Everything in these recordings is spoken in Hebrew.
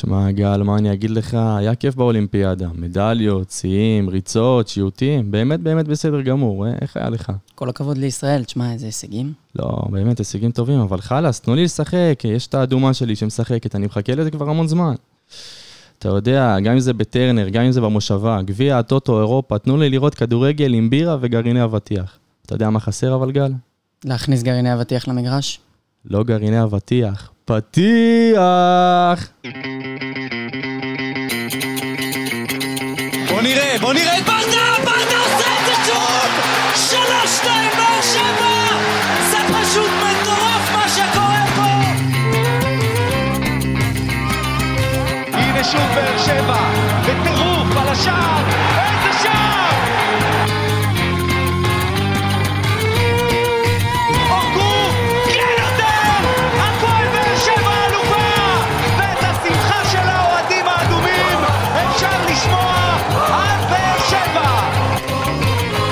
שמע גל, מה אני אגיד לך, היה כיף באולימפיאדה, מדליות, ציים, ריצות, שיוטים, באמת באמת בסדר גמור, איך היה לך? כל הכבוד לישראל, תשמע איזה הישגים? לא, באמת הישגים טובים, אבל חלס, תנו לי לשחק, יש את האדומה שלי שמשחקת, אני מחכה לזה כבר המון זמן. אתה יודע, גם אם זה בטרנר, גם אם זה במושבה, גביע, טוטו, אירופה, תנו לי לראות כדורגל עם בירה וגרעיני אבטיח. אתה יודע מה חסר אבל גל? להכניס גרעיני אבטיח למגרש? לא גרעיני אבטיח, פתיח! בוא נראה את ברדה עושה את זה שוב! 3-2 באר שבע! זה פשוט מטורף מה שקורה פה! הנה שוב באר שבע, בטירוף על השער! איזה שער!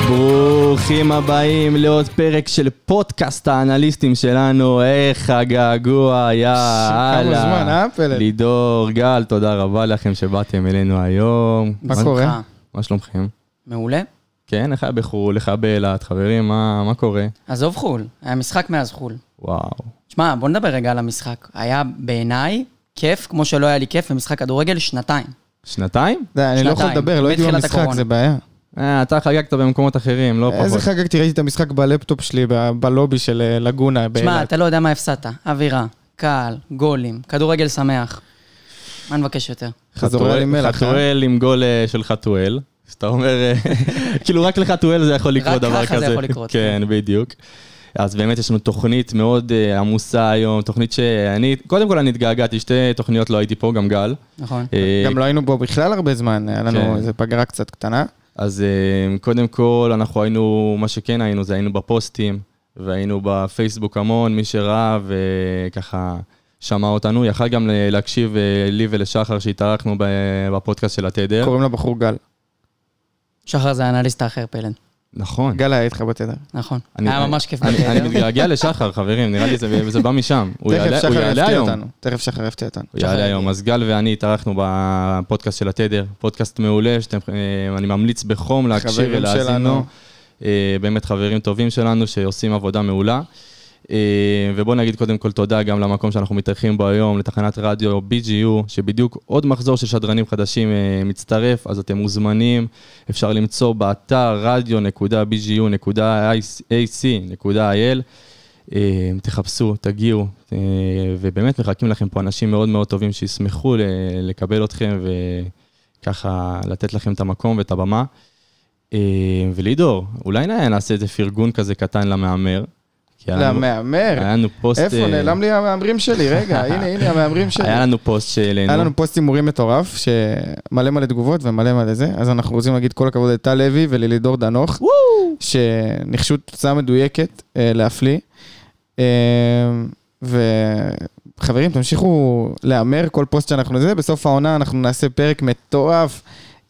ברוכים הבאים לעוד פרק של פודקאסט האנליסטים שלנו, איך הגעגוע, יאללה. כמה זמן, פלד? לידור, גל, תודה רבה לכם שבאתם אלינו היום. מה קורה? מה שלומכם? מעולה. כן, איך היה בחול, איך היה באלת, חברים, מה קורה? עזוב חול, היה משחק מאז חול. וואו. תשמע, בוא נדבר רגע על המשחק. היה בעיניי כיף, כמו שלא היה לי כיף, במשחק כדורגל שנתיים. שנתיים? אני לא יכול לדבר, לא הייתי במשחק, זה בעיה. אתה חגגת במקומות אחרים, לא פחות. איזה חגגתי, ראיתי את המשחק בלפטופ שלי, בלובי של לגונה. תשמע, אתה לא יודע מה הפסדת. אווירה, קהל, גולים, כדורגל שמח. מה נבקש יותר? חתואל עם גול של חתואל. שאתה אומר, כאילו רק לחתואל זה יכול לקרות דבר כזה. רק לך זה יכול לקרות. כן, בדיוק. אז באמת יש לנו תוכנית מאוד עמוסה היום, תוכנית שאני, קודם כל אני התגעגעתי, שתי תוכניות לא הייתי פה, גם גל. נכון. גם לא היינו בו בכלל הרבה זמן, היה לנו איזו פגרה קצת קטנה. אז קודם כל, אנחנו היינו, מה שכן היינו, זה היינו בפוסטים, והיינו בפייסבוק המון, מי שראה וככה שמע אותנו, יכל גם להקשיב לי ולשחר שהתארחנו בפודקאסט של התדר. קוראים לבחור גל. שחר זה האנליסט האחר, פלן. נכון. גל היה איתך בתדר. נכון. היה ממש כיף בתדר. אני מתגעגע לשחר, חברים, נראה לי זה בא משם. תכף שחר הפתיע אותנו. הוא יעלה היום. אז גל ואני התארחנו בפודקאסט של התדר, פודקאסט מעולה, שאני ממליץ בחום להקשיב ולהזינו. באמת חברים טובים שלנו שעושים עבודה מעולה. ובואו נגיד קודם כל תודה גם למקום שאנחנו מתארחים בו היום, לתחנת רדיו BGU, שבדיוק עוד מחזור של שדרנים חדשים מצטרף, אז אתם מוזמנים, אפשר למצוא באתר radio.bgu.ac.il, תחפשו, תגיעו, ובאמת מחכים לכם פה אנשים מאוד מאוד טובים שישמחו לקבל אתכם וככה לתת לכם את המקום ואת הבמה. ולידור, אולי נעשה איזה פרגון כזה קטן למאמר, למאמר. היה לנו פוסט... איפה? נעלם לי המאמרים שלי, רגע. הנה, המאמרים שלי. היה לנו פוסט שאלינו. היה לנו פוסט הימורים מטורף, שמלא מלא תגובות ומלא מלא זה. אז אנחנו רוצים להגיד כל הכבוד לטל לוי וללידור דנוך, שנחשו תוצאה מדויקת להפליא. וחברים, תמשיכו להמר כל פוסט שאנחנו זה. בסוף העונה אנחנו נעשה פרק מטורף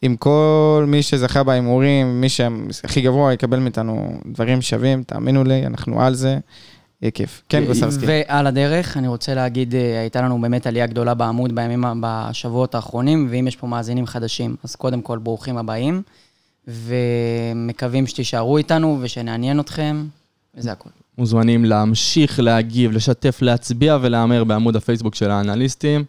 עם כל מי שזכה בהימורים, מי שהכי גבוה יקבל מאיתנו דברים שווים, תאמינו לי, אנחנו על זה, יהיה כיף. כן, גוסבסקי. ועל הדרך, אני רוצה להגיד, הייתה לנו באמת עלייה גדולה בעמוד בשבועות האחרונים, ואם יש פה מאזינים חדשים, אז קודם כל ברוכים הבאים, ומקווים שתישארו איתנו ושנעניין אתכם, וזה הכל. מוזמנים להמשיך להגיב, לשתף, להצביע ולאמר בעמוד הפייסבוק של האנליסטים.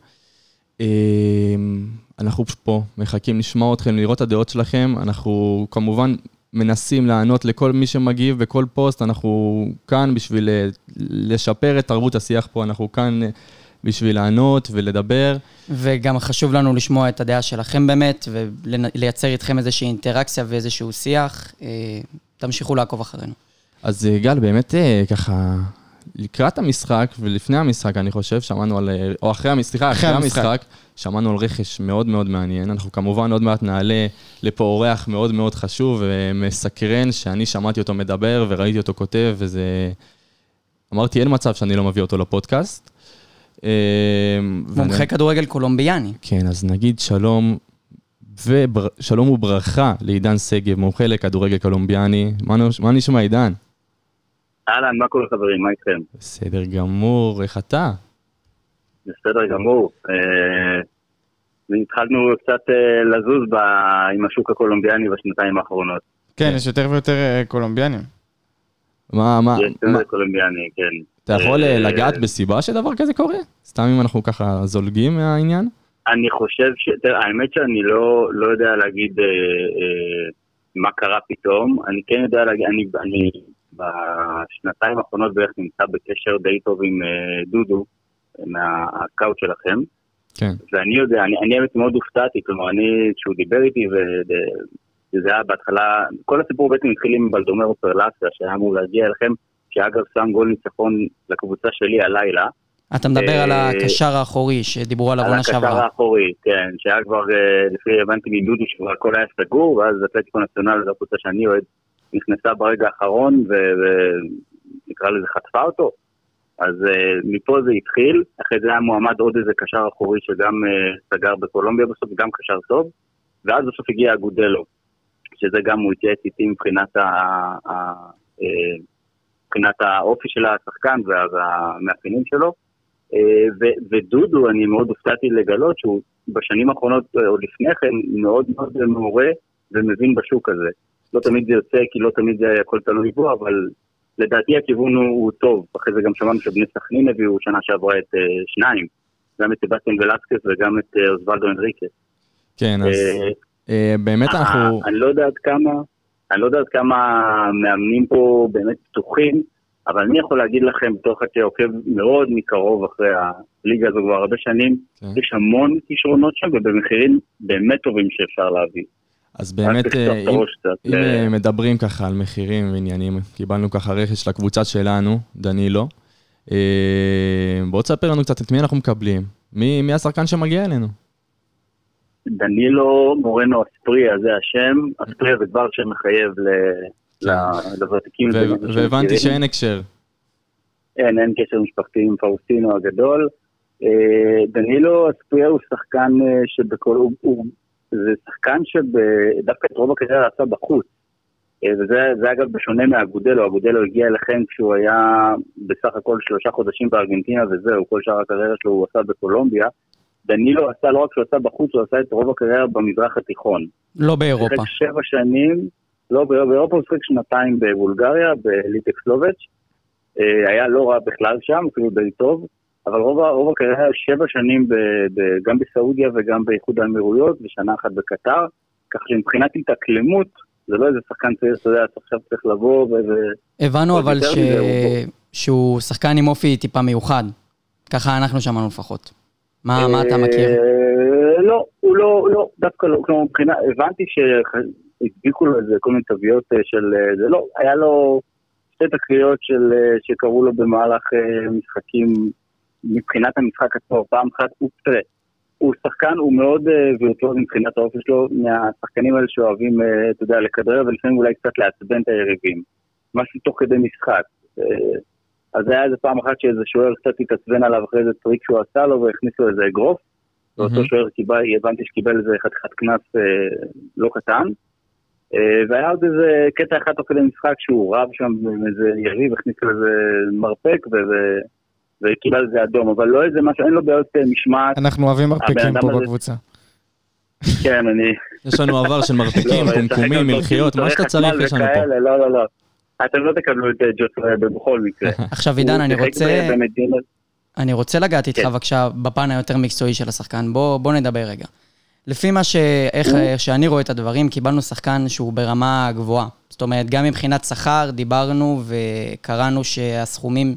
אנחנו פה מחכים לשמוע אתכם, לראות הדעות שלכם, אנחנו כמובן מנסים לענות לכל מי שמגיב בכל פוסט, אנחנו כאן בשביל לשפר את תרבות השיח פה, אנחנו כאן בשביל לענות ולדבר. וגם חשוב לנו לשמוע את הדעה שלכם באמת, ולייצר איתכם איזושהי אינטראקציה ואיזשהו שיח, תמשיכו לעקוב אחרינו. אז גל, באמת ככה... לקראת המשחק ולפני המשחק אני חושב שמענו על, או אחרי המשחק, שמענו על רכש מאוד מאוד מעניין, אנחנו כמובן עוד מעט נעלה לפה אורח מאוד מאוד חשוב ומסקרן שאני שמעתי אותו מדבר וראיתי אותו כותב וזה, אמרתי אין מצב שאני לא מביא אותו לפודקאסט. מומחה כדורגל קולומביאני. כן, אז נגיד שלום. שלום וברכה לעידן שגב, מומחה לכדורגל קולומביאני, מה נשמע עידן? אהלן, מה כל החברים, מה איתכם? בסדר גמור, איך אתה? בסדר גמור, והתחלנו קצת לזוז עם השוק הקולומביאני בשנתיים האחרונות. כן, יש יותר ויותר קולומביאנים. מה? יש יותר קולומביאני, כן. אתה יכול לגעת בסיבה שדבר כזה קורה? סתם אם אנחנו ככה זולגים מהעניין? אני חושב האמת שאני לא יודע להגיד מה קרה פתאום. אני כן יודע להגיד, אני בשנתיים האחרונות בערך נמצא בקשר די טוב עם דודו, מהקאוט שלכם. כן. ואני יודע, אני באמת מאוד הופתעתי, כלומר, כשהוא דיבר איתי, וזה היה בהתחלה, כל הסיפור בעצם התחיל עם בלדומר פרלסיה, שהיה אמור להגיע אליכם, שאגב שם גול ניצחון לקבוצה שלי הלילה. אתה מדבר על הקשר האחורי, שדיברו עליו עונה שעברה. על הקשר האחורי, כן, שהיה כבר, לפי הבנתי מדודו, שהכל היה סגור, ואז אתלטיקו נציונל, זו הקבוצה שאני אוהד, נכנסה ברגע האחרון, ונקרא לזה חטפה אותו. אז מפה זה התחיל, אחרי זה היה מועמד עוד איזה קשר אחורי שגם סגר בקולומביה בסוף, גם קשר טוב, ואז בסוף הגיע אגודלו, שזה גם הוא התייעץ איתי מבחינת האופי של השחקן והמאפיינים שלו, ודודו, אני מאוד הופתעתי לגלות שהוא בשנים האחרונות, עוד לפני כן, מאוד מאוד מעורה ומבין בשוק הזה. לא תמיד זה יוצא, כי לא תמיד זה הכל תלוי בו, אבל... לדעתי הכיוון הוא טוב, אחרי זה גם שמענו שבני סכנין הביאו שנה שעברה את שניים, גם את סבסטיאן ולאסקס וגם את אוסוולדו אנריקס. כן, אז באמת אנחנו... אני לא יודעת כמה מאמנים פה באמת פתוחים, אבל אני יכול להגיד לכם בתוך שעוקב מאוד מקרוב אחרי הליגה הזו כבר הרבה שנים, יש המון כישרונות שם ובמחירים באמת טובים שאפשר להביא. אז באמת, אם מדברים ככה על מחירים ועניינים, קיבלנו ככה רכש לקבוצה שלנו, דנילו, בואו תספר לנו קצת את מי אנחנו מקבלים, מי השחקן שמגיע אלינו? דנילו מורנו אספריה, זה השם, אספריה זה דבר שמחייב לוותיקים. והבנתי שאין הקשר. אין קשר משפחתי עם פאוסטינו הגדול. דנילו אספריה הוא שחקן שבכל... זה שחקן שדווקא את רוב הקריירה עשה בחוץ, וזה אגב בשונה מהאגודלו, אגודלו הגיע אליכם כשהוא היה בסך הכל 3 חודשים בארגנטינה וזהו, כל שאר הקריירה שלו הוא עשה בקולומביה, דנילו עשה לא רק שהוא עשה בחוץ, הוא עשה את רוב הקריירה במזרח התיכון. לא באירופה. 7 שנים, לא באירופה, הוא שחק 2 בבולגריה, בליטקסלובץ', היה לא רע בכלל שם, אפילו די טוב, אבל רוב הקריירה היה 7 שנים גם בסעודיה וגם באיחוד האמירויות, ושנה אחת בקטר, כך שמבחינת התאקלמות, זה לא איזה שחקן צעיר, אתה יודע, עכשיו צריך לבוא ואיזה... הבנו אבל שהוא שחקן עם אופי טיפה מיוחד, ככה אנחנו שמענו לפחות. מה אתה מכיר? לא, הוא לא, דווקא לא, כלומר מבחינה, הבנתי שהדביקו לו איזה כל מיני תוויות של, זה לא, היה לו שתי תקריות שקראו לו במהלך משחקים, מבחינת המשחק עצמו, פעם אחת הוא שחקן, הוא מאוד וירטואוז מבחינת האופי שלו, מהשחקנים האלה שאוהבים, אתה יודע, לכדרר, ולפעמים אולי קצת לעצבן את היריבים. משהו תוך כדי משחק. אז היה איזה פעם אחת שאיזה שוער קצת התעצבן עליו אחרי איזה טריק שהוא עשה לו, והכניס לו איזה אגרוף, ואותו שוער קיבל, הבנתי שקיבל איזה חתיכת קנס לא קטן, והיה עוד איזה קטע אחד תוך כדי משחק, שהוא רב שם איזה יריב, הכניס לו איזה מרפק, וקיבל זה אדום, אבל לא איזה משהו, אין לו בעיות משמעת. אנחנו אוהבים מרפקים פה בקבוצה. כן, יש לנו עבר של מרפקים, קומקומים, מלחיות, מה שאתה צריך יש לנו פה. לא. אתם לא תקבלו את ג'וסווה בכל מקרה. עכשיו עידן, אני רוצה לגעת איתך בבקשה בפן היותר מקצועי של השחקן, בוא נדבר רגע. לפי מה שאני רואה את הדברים, קיבלנו שחקן שהוא ברמה גבוהה. זאת אומרת, גם מבחינת שכר דיברנו וקראנו שהסכומים,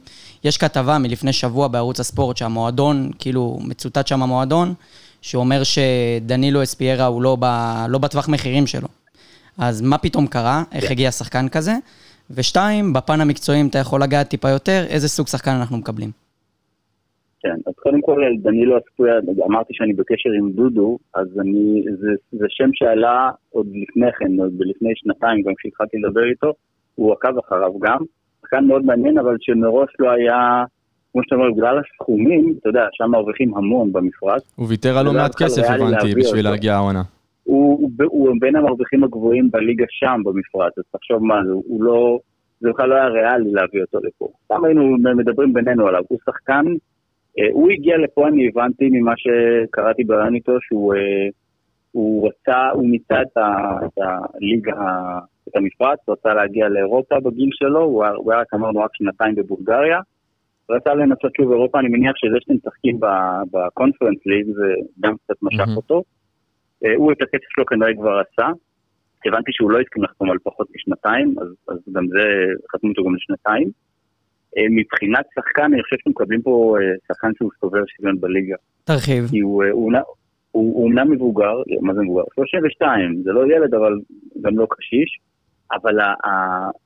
יש כתבה מלפני שבוע בערוץ הספורט שהמועדון, כאילו מצוטט שם המועדון, שאומר שדנילו אספיירה הוא לא בטווח מחירים שלו. אז מה פתאום קרה? איך הגיע שחקן כזה? ו2, בפן המקצועיים אתה יכול לגעת טיפה יותר, איזה סוג שחקן אנחנו מקבלים? כן, אז קודם כל דנילו אספויה, אמרתי שאני בקשר עם דודו, אז זה שם שעלה עוד לפני כן, עוד לפני 2 גם כשהתחלתי לדבר איתו, הוא עקב אחריו גם, כאן מאוד מעניין, אבל שמראש לא היה, כמו שאתה אומר, בגלל הסכומים, אתה יודע, שם מרוויחים המון במפרץ. הוא ויתר על לא מעט כסף, הבנתי, בשביל להגיע העונה. הוא בין המרוויחים הגבוהים בליגה שם במפרץ, אז תחשוב מה, הוא לא, זה בכלל לא היה ריאלי להביא אותו לפה. פעם היינו מדברים בינינו עליו, הוא שחקן הוא הגיע לפה, אני הבנתי ממה שקראתי בעניין איתו, שהוא רצה, הוא ניסה את הליגה, את המפרץ, רצה להגיע לאירופה בגיל שלו, הוא היה אמרנו רק שנתיים בבולגריה, רצה לנסות שוב אירופה, אני מניח שזה שאתם משחקים בקונפרנס ליג, זה גם קצת משך אותו, הוא את הכסף שלו כנראה כבר עשה, הבנתי שהוא לא הסכים לחתום על פחות משנתיים, אז גם זה, חתמו אותו גם לשנתיים, מבחינת שחקן, אני חושב שמקבלים פה שחקן שהוא סובר שוויון בליגה. תרחיב. כי הוא אומנם מבוגר, מה זה מבוגר? 32, זה לא ילד, אבל גם לא קשיש, אבל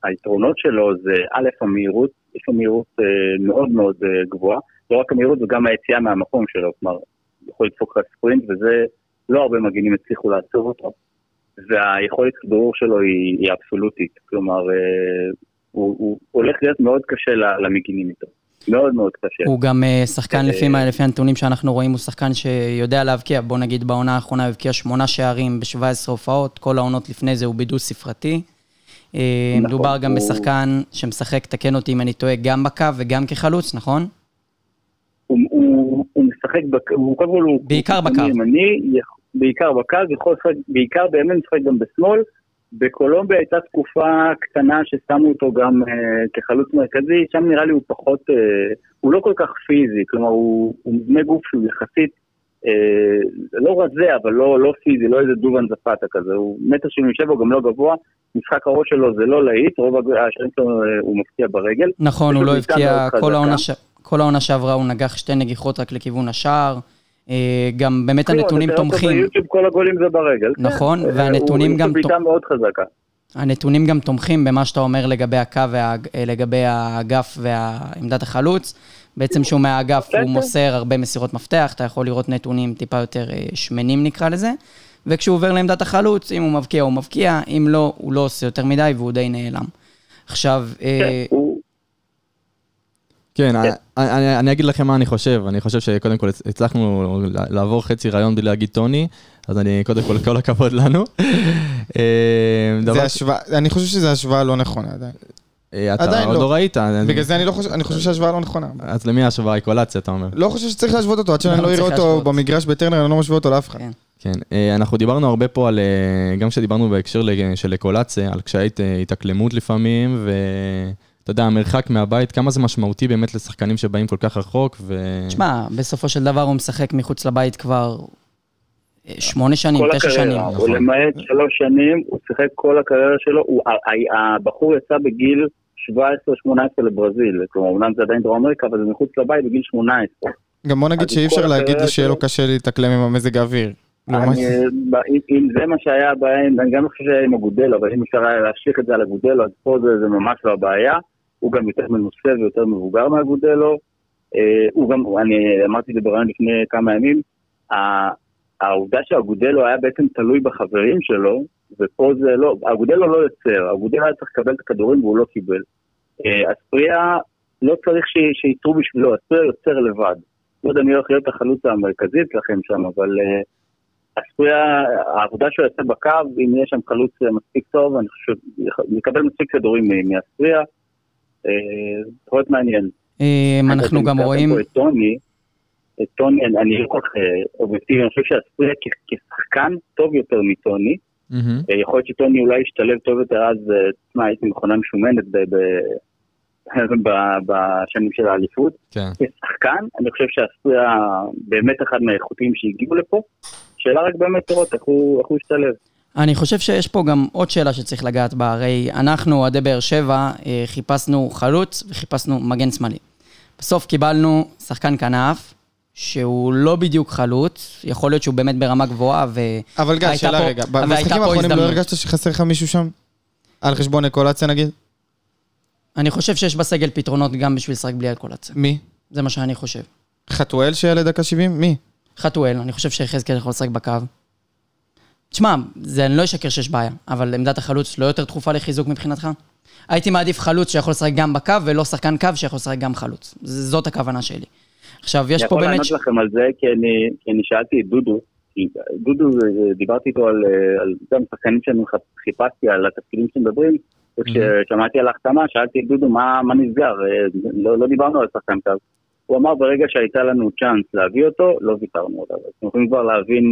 היתרונות שלו זה א', המהירות, יש לו מהירות מאוד מאוד גבוהה, לא רק המהירות, וגם היציאה מהמקום שלו, כלומר, יכול לדפוק לספרינט, וזה לא הרבה מגינים הצליחו לעצור אותו, והיכולת כדור שלו היא אבסולוטית, כלומר, הוא הולך להיות מאוד קשה למגינים איתו, מאוד מאוד קשה. הוא גם שחקן לפי הנתונים שאנחנו רואים, הוא שחקן שיודע להבקיע, בוא נגיד בעונה האחרונה, הבקיע 8 שערים ב-17 הופעות, כל העונות לפני זה הוא בידוד ספרתי, מדובר גם בשחקן שמשחק, תקן אותי אם אני טועה, גם בקו וגם כחלוץ, נכון? הוא משחק בקו, בעיקר בקו. בעיקר בקו, בעיקר באמת משחק גם בשמאל, בקולומביה הייתה תקופה קטנה ששמו אותו גם כחלוץ מרכזי, שם נראה לי הוא פחות, הוא לא כל כך פיזי, כלומר הוא מבנה גוף שהוא יחסית, לא רזה, אבל לא פיזי, לא איזה דובן זפתה כזה, הוא מטר 77, הוא גם לא גבוה, משחק הראש שלו זה לא להיט, רוב השנים שלו הוא מפקיע ברגל. נכון, הוא לא הבקיע, כל העונה שעברה הוא נגח 2 נגיחות רק לכיוון השער, גם באמת הנתונים תומכים. ביוטיוב כל הגולים זה ברגל. נכון, והנתונים גם הנתונים גם תומכים במה שאתה אומר לגבי הקו, לגבי האגף ועמדת החלוץ. בעצם שהוא מהאגף הוא מוסר הרבה מסירות מפתח, אתה יכול לראות נתונים טיפה יותר שמנים נקרא לזה, וכשהוא עובר לעמדת החלוץ, אם הוא מבקיע הוא מבקיע, אם לא, הוא לא עושה יותר מדי והוא די נעלם. עכשיו כן, אני אגיד לכם מה אני חושב, אני חושב שקודם כל הצלחנו לעבור חצי רעיון בלי להגיד טוני, אז אני קודם כל כל הכבוד לנו. אני חושב שזו השוואה לא נכונה עדיין. אתה עוד לא ראית. בגלל זה אני חושב שהשוואה לא נכונה. אז למי השוואה? איקולציה אתה אומר. לא חושב שצריך להשוות אותו, עד שאני לא אראה אותו במגרש בטרנר, אני לא משווה אותו לאף אחד. כן, אנחנו דיברנו הרבה פה על, גם שדיברנו בהקשר של איקולציה, על קשיית התאקלמות לפעמים ו... אתה יודע, המרחק מהבית, כמה זה משמעותי באמת לשחקנים שבאים כל כך רחוק ו... תשמע, בסופו של דבר הוא משחק מחוץ לבית כבר 8 שנים, 9 שנים. ולמעט 3 שנים, הוא שיחק כל הקריירה שלו, הבחור יצא בגיל 17-18 לברזיל, כלומר, אומנם זה עדיין דרום אמריקה, אבל זה מחוץ לבית בגיל 18. גם בוא נגיד שאי אפשר להגיד לי שיהיה לו קשה להתאקלם עם המזג האוויר. אם זה מה שהיה הבעיה, אני גם חושב שהיה עם הגודלו, אבל אם אפשר היה להשליך את זה על הגודלו, אז פה זה ממש לא הבעיה. הוא גם יותר מנוסה ויותר מבוגר מהגודלו. הוא גם, אני אמרתי את זה ברעיון לפני כמה ימים, העובדה שהגודלו היה בעצם תלוי בחברים שלו, ופה זה לא, הגודלו לא יוצר, הגודלו היה צריך לקבל את הכדורים והוא לא קיבל. הספריה לא צריך שיתרו בשבילו, הספריה יוצר לבד. לא יודע, אני הולך להיות החלוץ המרכזית לכם שם, אבל... העבודה שהוא יצא בקו, אם יש שם חלוץ מספיק טוב, אני חושב שנקבל מספיק כדורים מהספריה, פחות מעניין. אנחנו גם רואים... טוני, אני לא כל כך אובייקטיבי, אני חושב שהספריה כשחקן טוב יותר מטוני, יכול להיות שטוני אולי ישתלב טוב יותר, אז הייתי מכונה משומנת בשנים של האליפות. כשחקן, אני חושב שהספריה באמת אחד מהאיכותיים שהגיעו לפה, שאלה רק באמת תראות, איך הוא ישתלב. אני חושב שיש פה גם עוד שאלה שצריך לגעת בה, הרי אנחנו, עדי באר שבע, חיפשנו חלוץ וחיפשנו מגן שמאלי. בסוף קיבלנו שחקן כנף, שהוא לא בדיוק חלוץ, יכול להיות שהוא באמת ברמה גבוהה, אבל גם, שאלה רגע, במשחקים האחרונים לא הרגשת שחסר לך מישהו שם? על חשבון איקולציה נגיד? אני חושב שיש בסגל פתרונות גם בשביל שחק בלי איקולציה. מי? זה מה שאני חושב. חתואל שיהיה לדקה 70? מי? חתואל, אני חושב שיחזקאל יכול לשחק בקו. תשמע, זה אני לא אשקר שיש בעיה, אבל עמדת החלוץ לא יותר דחופה לחיזוק מבחינתך? הייתי מעדיף חלוץ שיכול לשחק גם בקו, ולא שחקן קו שיכול לשחק גם חלוץ. זאת הכוונה שלי. עכשיו, יש פה באמת... אני יכול לענות לכם על זה, כי אני שאלתי את דודו, דיברתי איתו על גם שחקנים שאני חיפשתי, על התפקידים שמדברים, וכששמעתי על ההחתמה, שאלתי את דודו מה נסגר, לא דיברנו על שחקן קו. הוא אמר ברגע שהייתה לנו צ'אנס להביא אותו, לא ויתרנו אותו. אנחנו יכולים כבר להבין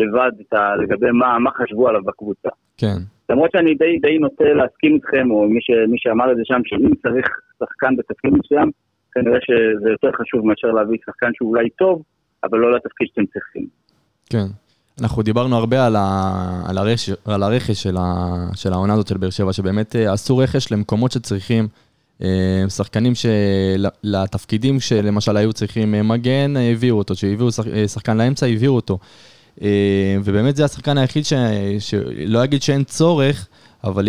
לבד לגבי מה חשבו עליו בקבוצה. כן. למרות שאני די נוטה להסכים איתכם, או מי שאמר את זה שם, שאם צריך שחקן בתפקיד מסוים, כנראה שזה יותר חשוב מאשר להביא שחקן שהוא אולי טוב, אבל לא לתפקיד שאתם צריכים. כן. אנחנו דיברנו הרבה על הרכש של העונה הזאת של באר שבע, שבאמת עשו רכש למקומות שצריכים, שחקנים לתפקידים שלמשל היו צריכים מגן, הביאו אותו, שהביאו שחקן לאמצע, הביאו אותו. ובאמת זה השחקן היחיד שלא יגיד שאין צורך, אבל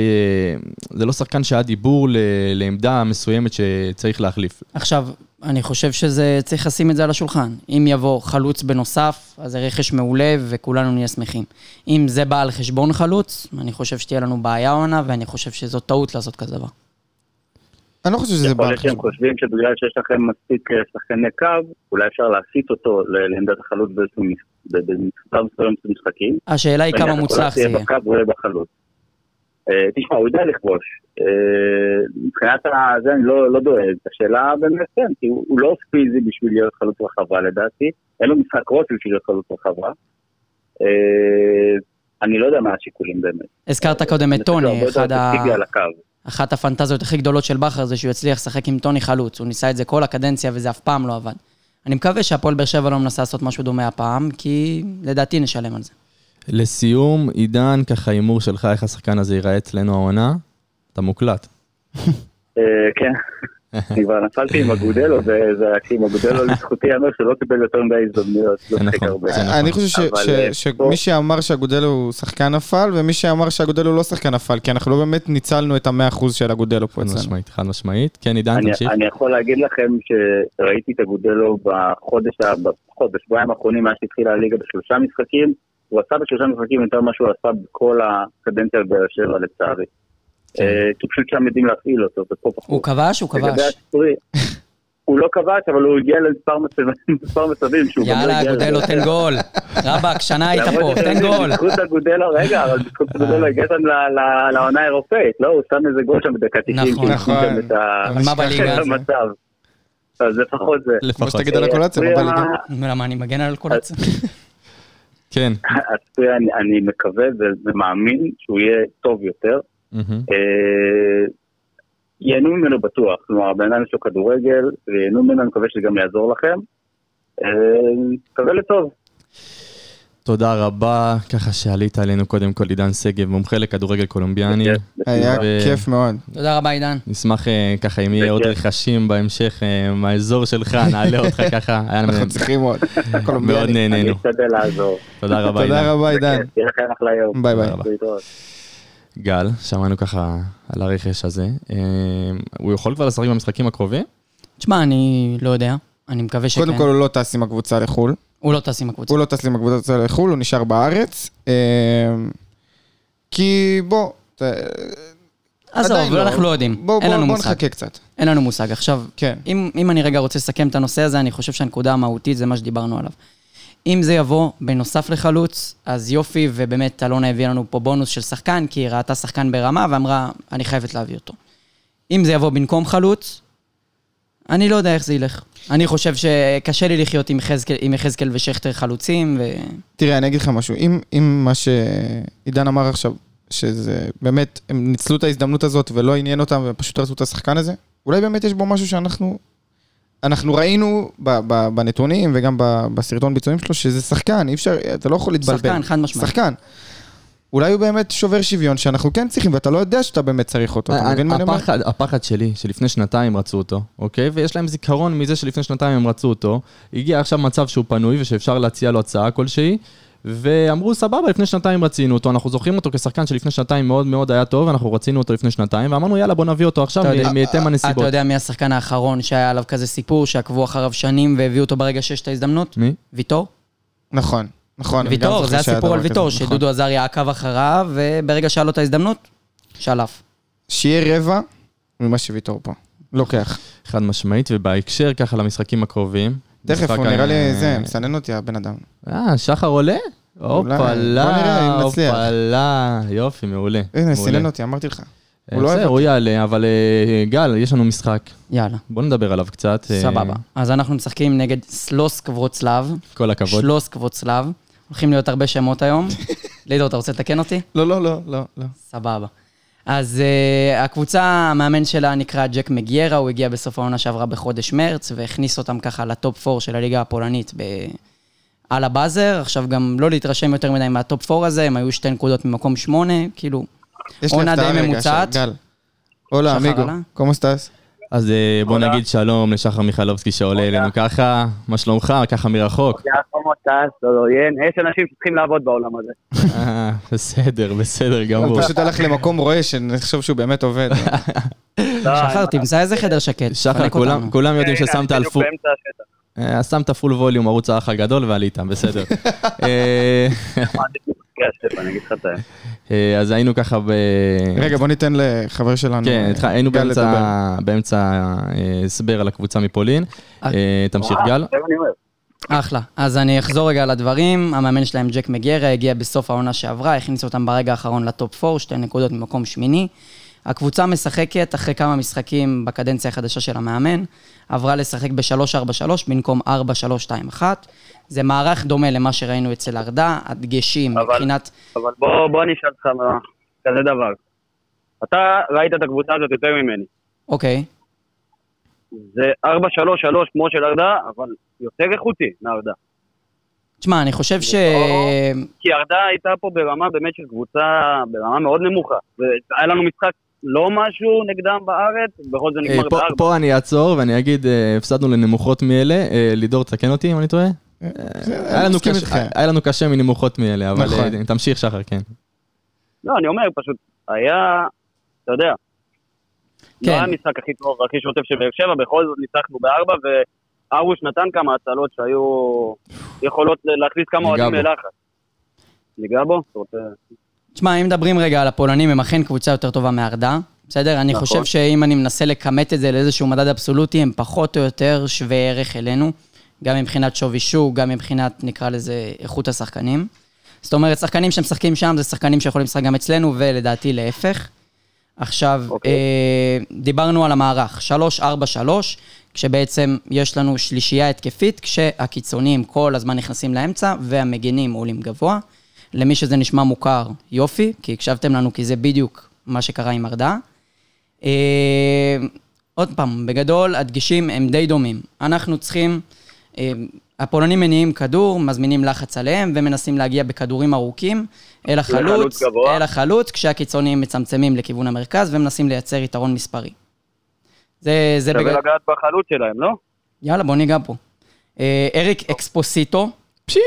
זה לא שחקן שהיה דיבור לעמדה מסוימת שצריך להחליף. עכשיו, אני חושב שזה צריך לשים את זה על השולחן. אם יבוא חלוץ בנוסף, אז זה רכש מעולה וכולנו נהיה שמחים. אם זה בא על חשבון חלוץ, אני חושב שתהיה לנו בעיה עונה, ואני חושב שזו טעות לעשות כזה דבר. אני לא חושב שזה בא על חשבון. אתם חושבים שבגלל שיש לכם מספיק שחקני קו, אולי אפשר להסיט אותו לעמדת החלוץ במספר מסוים של משחקים. השאלה היא כמה מוצלח זה יהיה. תשמע, הוא יודע לכבוש. מבחינת זה אני לא דואג. השאלה באמת כן, כי הוא לא פיזי בשביל להיות חלוץ רחבה לדעתי. אין לו משחק ראש בשביל להיות חלוץ רחבה. אני לא יודע מה השיקולים באמת. הזכרת קודם את טוני, אחת הפנטזיות הכי גדולות של בכר זה שהוא יצליח לשחק עם טוני חלוץ. הוא ניסה את זה כל הקדנציה וזה אף פעם לא עבד. אני מקווה שהפועל באר שבע לא מנסה לעשות משהו דומה הפעם, כי לדעתי נשלם על זה. לסיום, עידן, ככה אימור שלך, איך השחקן הזה ייראה אצלנו העונה? אתה מוקלט. כן, אני כבר נפלתי עם אגודלו, וזה רק עם אגודלו לזכותי אמר שלא קיבל יותר מדי הזדמנויות, לא שחק הרבה. אני חושב שמי שאמר שאגודלו הוא שחקן נפל, ומי שאמר שאגודלו לא שחקן נפל, כי אנחנו לא באמת ניצלנו את ה100% של אגודלו פה אצלנו. חד משמעית, כן עידן, תמשיך. אני יכול להגיד לכם שראיתי את אגודלו בשבועיים האחרונים, מאז שהתחילה הליגה בשלושה משחקים, הוא עשה בשלושה משחקים יותר מה שהוא עשה בכל הקדנציה באר שבע לצערי. כי פשוט שם יודעים להפעיל אותו. הוא כבש, הוא כבש. הוא לא כבש, אבל הוא הגיע למספר מסבים. יאללה, אגודלו, תן גול. רבק, שנה היית פה, תן גול. בזכות אגודלו, רגע, אבל בזכות אגודלו הגעתם לעונה האירופאית, לא? הוא שם איזה גול שם בדקה 90. נכון. מה בליגה הזה? אז לפחות זה. לפחות שתגיד על הקולציה, מה בליגה? למה, אני מגן על הקולציה. כן. אני מקווה ומאמין שהוא יהיה טוב יותר. ייהנו ממנו בטוח. כלומר, בעיניי יש לו כדורגל, ייהנו ממנו, אני מקווה שזה גם יעזור לכם. מקווה לטוב. תודה רבה, ככה שעלית עלינו קודם כל עידן שגב, מומחה לכדורגל קולומביאני. היה כיף מאוד. תודה רבה עידן. נשמח ככה אם יהיה עוד רכשים בהמשך מהאזור שלך, נעלה אותך ככה. אנחנו צריכים עוד. מאוד נהנינו. אני אשתדל לעזור. תודה רבה עידן. תודה רבה עידן. תהיה לכם אחלה יום. ביי ביי. גל, שמענו ככה על הרכש הזה. הוא יכול כבר לשחק במשחקים הקרובים? תשמע, אני לא יודע. אני מקווה שכן. קודם כל הוא לא טס עם הקבוצה לחו"ל. הוא לא טס עם הקבוצה. הוא לא טס עם הקבוצה לחו"ל, הוא נשאר בארץ. כי בוא, אז אנחנו לא יודעים. אין לנו מושג. בוא נחכה קצת. אין לנו מושג. עכשיו, אם אני רגע רוצה לסכם את הנושא הזה, אני חושב שהנקודה המהותית זה מה שדיברנו עליו. אם זה יבוא בנוסף לחלוץ, אז יופי, ובאמת אלונה הביאה לנו פה בונוס של שחקן, כי היא ראתה שחקן ברמה ואמרה, אני חייבת להביא אותו. אם זה יבוא במקום חלוץ, אני לא יודע איך זה ילך. אני חושב שקשה לי לחיות עם יחזקאל ושכתר חלוצים. תראה, אני אגיד לך משהו. אם מה שעידן אמר עכשיו, שזה באמת, הם ניצלו את ההזדמנות הזאת ולא עניין אותם, ופשוט רצו את השחקן הזה, אולי באמת יש בו משהו שאנחנו ראינו בנתונים וגם בסרטון ביצועים שלו, שזה שחקן, אי אפשר, אתה לא יכול להתבלבל. שחקן, חד משמעית. שחקן. אולי הוא באמת שובר שוויון שאנחנו כן צריכים, ואתה לא יודע שאתה באמת צריך אותו. הפחד שלי, שלפני שנתיים רצו אותו, אוקיי? ויש להם זיכרון מזה שלפני שנתיים הם רצו אותו. הגיע עכשיו מצב שהוא פנוי ושאפשר להציע לו הצעה כלשהי, ואמרו, סבבה, לפני שנתיים רצינו אותו, אנחנו זוכרים אותו כשחקן שלפני שנתיים מאוד מאוד היה טוב, אנחנו רצינו אותו לפני שנתיים, ואמרנו, יאללה, בוא נביא אותו עכשיו, מייתם הנסיבות. אתה יודע מי השחקן האחרון שהיה עליו כזה סיפור, שעקבו אחריו שנים והביאו אותו ברגע שיש את ההזדמנות? מי? ויתור? נכון. ויתור, זה הסיפור על ויתור, שדודו עזריה עקב אחריו, וברגע שהיה לו את ההזדמנות, שלף. שיהיה רבע ממה שוויתור פה. לוקח. חד משמעית, ובהקשר ככה למשחקים הקרובים. תכף, הוא נראה לי זה, מסנן אותי הבן אדם. שחר עולה? אופלה, יופי, מעולה. הנה, סנן אותי, אמרתי לך. הוא יעלה, אבל גל, יש לנו משחק. יאללה. בוא נדבר עליו קצת. סבבה. אז אנחנו משחקים נגד סלאסק וורצלב. כל הכבוד. סלאסק וורצלב. הולכים להיות הרבה שמות היום. לידו, אתה רוצה לתקן אותי? לא, לא, לא, לא. סבבה. אז הקבוצה, המאמן שלה נקרא ג'ק מגיירה, הוא הגיע בסוף העונה שעברה בחודש מרץ, והכניס אותם ככה לטופ 4 של הליגה הפולנית על הבאזר. עכשיו גם לא להתרשם יותר מדי מהטופ 4 הזה, הם היו 2 נקודות ממקום 8, כאילו... עונה די ממוצעת. אולה, אמיגו, כמו סטס? אז בוא נגיד שלום לשחר מיכלובסקי שעולה אלינו ככה, מה שלומך, ככה מרחוק. כמו סטס, לא עוין, יש אנשים שצריכים לעבוד בעולם הזה. בסדר, בסדר, גמור. פשוט הלך למקום רואה שנחשוב שהוא באמת עובד. שחר, תמצא איזה חדר שקט. שחר, כולם יודעים ששמת על פול... שמת פול ווליום, ערוץ האח הגדול ועלית, בסדר. אז היינו ככה רגע, בוא ניתן לחבר שלנו. כן, היינו באמצע הסבר על הקבוצה מפולין. תמשיך גל. אחלה, אז אני אחזור רגע על הדברים. המאמן שלהם ג'ק מגיירה הגיע בסוף העונה שעברה, הכניס אותם ברגע האחרון לטופ 4, 2 נקודות ממקום שמיני. הקבוצה משחקת אחרי כמה משחקים בקדנציה החדשה של המאמן, עברה לשחק ב-3-4-3 במקום 4-3-2-1, זה מערך דומה למה שראינו אצל ארדה, הדגשים מבחינת... אבל בוא נשאל לך כזה דבר, אתה ראית את הקבוצה הזאת יותר ממני. אוקיי. זה 4-3-3 כמו של ארדה, אבל יותר איכותי מארדה. תשמע, אני חושב ש... כי ארדה הייתה פה ברמה באמת של קבוצה, ברמה מאוד נמוכה. היה לנו משחק לא משהו נגדם בארץ, בכל זה נגמר בארבע. פה אני אעצור ואני אגיד, הפסדנו לנמוכות מאלה. לידור, תקן אותי אם אני טועה. היה לנו קשה מנמוכות מאלה, אבל תמשיך שחר, כן. לא, אני אומר, פשוט היה, אתה יודע, לא היה משחק הכי טוב, הכי שוטף שבאר שבע, בכל זאת ניצחנו בארבע ו... ארוש נתן כמה הצלות שהיו יכולות להכניס כמה עדים ללחץ. ניגע בו? תשמע, אם מדברים רגע על הפולנים, הם אכן קבוצה יותר טובה מארדה, בסדר? אני חושב שאם אני מנסה לכמת את זה לאיזשהו מדד אבסולוטי, הם פחות או יותר שווה ערך אלינו, גם מבחינת שווי שוק, גם מבחינת, נקרא לזה, איכות השחקנים. זאת אומרת, שחקנים שמשחקים שם, זה שחקנים שיכולים לשחק גם אצלנו, ולדעתי להפך. עכשיו, דיברנו על המערך, 3-4-3, כשבעצם יש לנו שלישייה התקפית, כשהקיצוניים כל הזמן נכנסים לאמצע, והמגנים עולים גבוה. למי שזה נשמע מוכר, יופי, כי הקשבתם לנו, כי זה בדיוק מה שקרה עם ארדה. עוד פעם, בגדול, הדגשים הם די דומים. אנחנו צריכים, הפולנים מניעים כדור, מזמינים לחץ עליהם, ומנסים להגיע בכדורים ארוכים, אל החלוץ, כשהקיצוניים מצמצמים לכיוון המרכז, ומנסים לייצר יתרון מספרי. זה בגלל לגעת בחלוץ שלהם, לא? יאללה, בוא ניגע פה. אריק אקספוסיטו. פשי!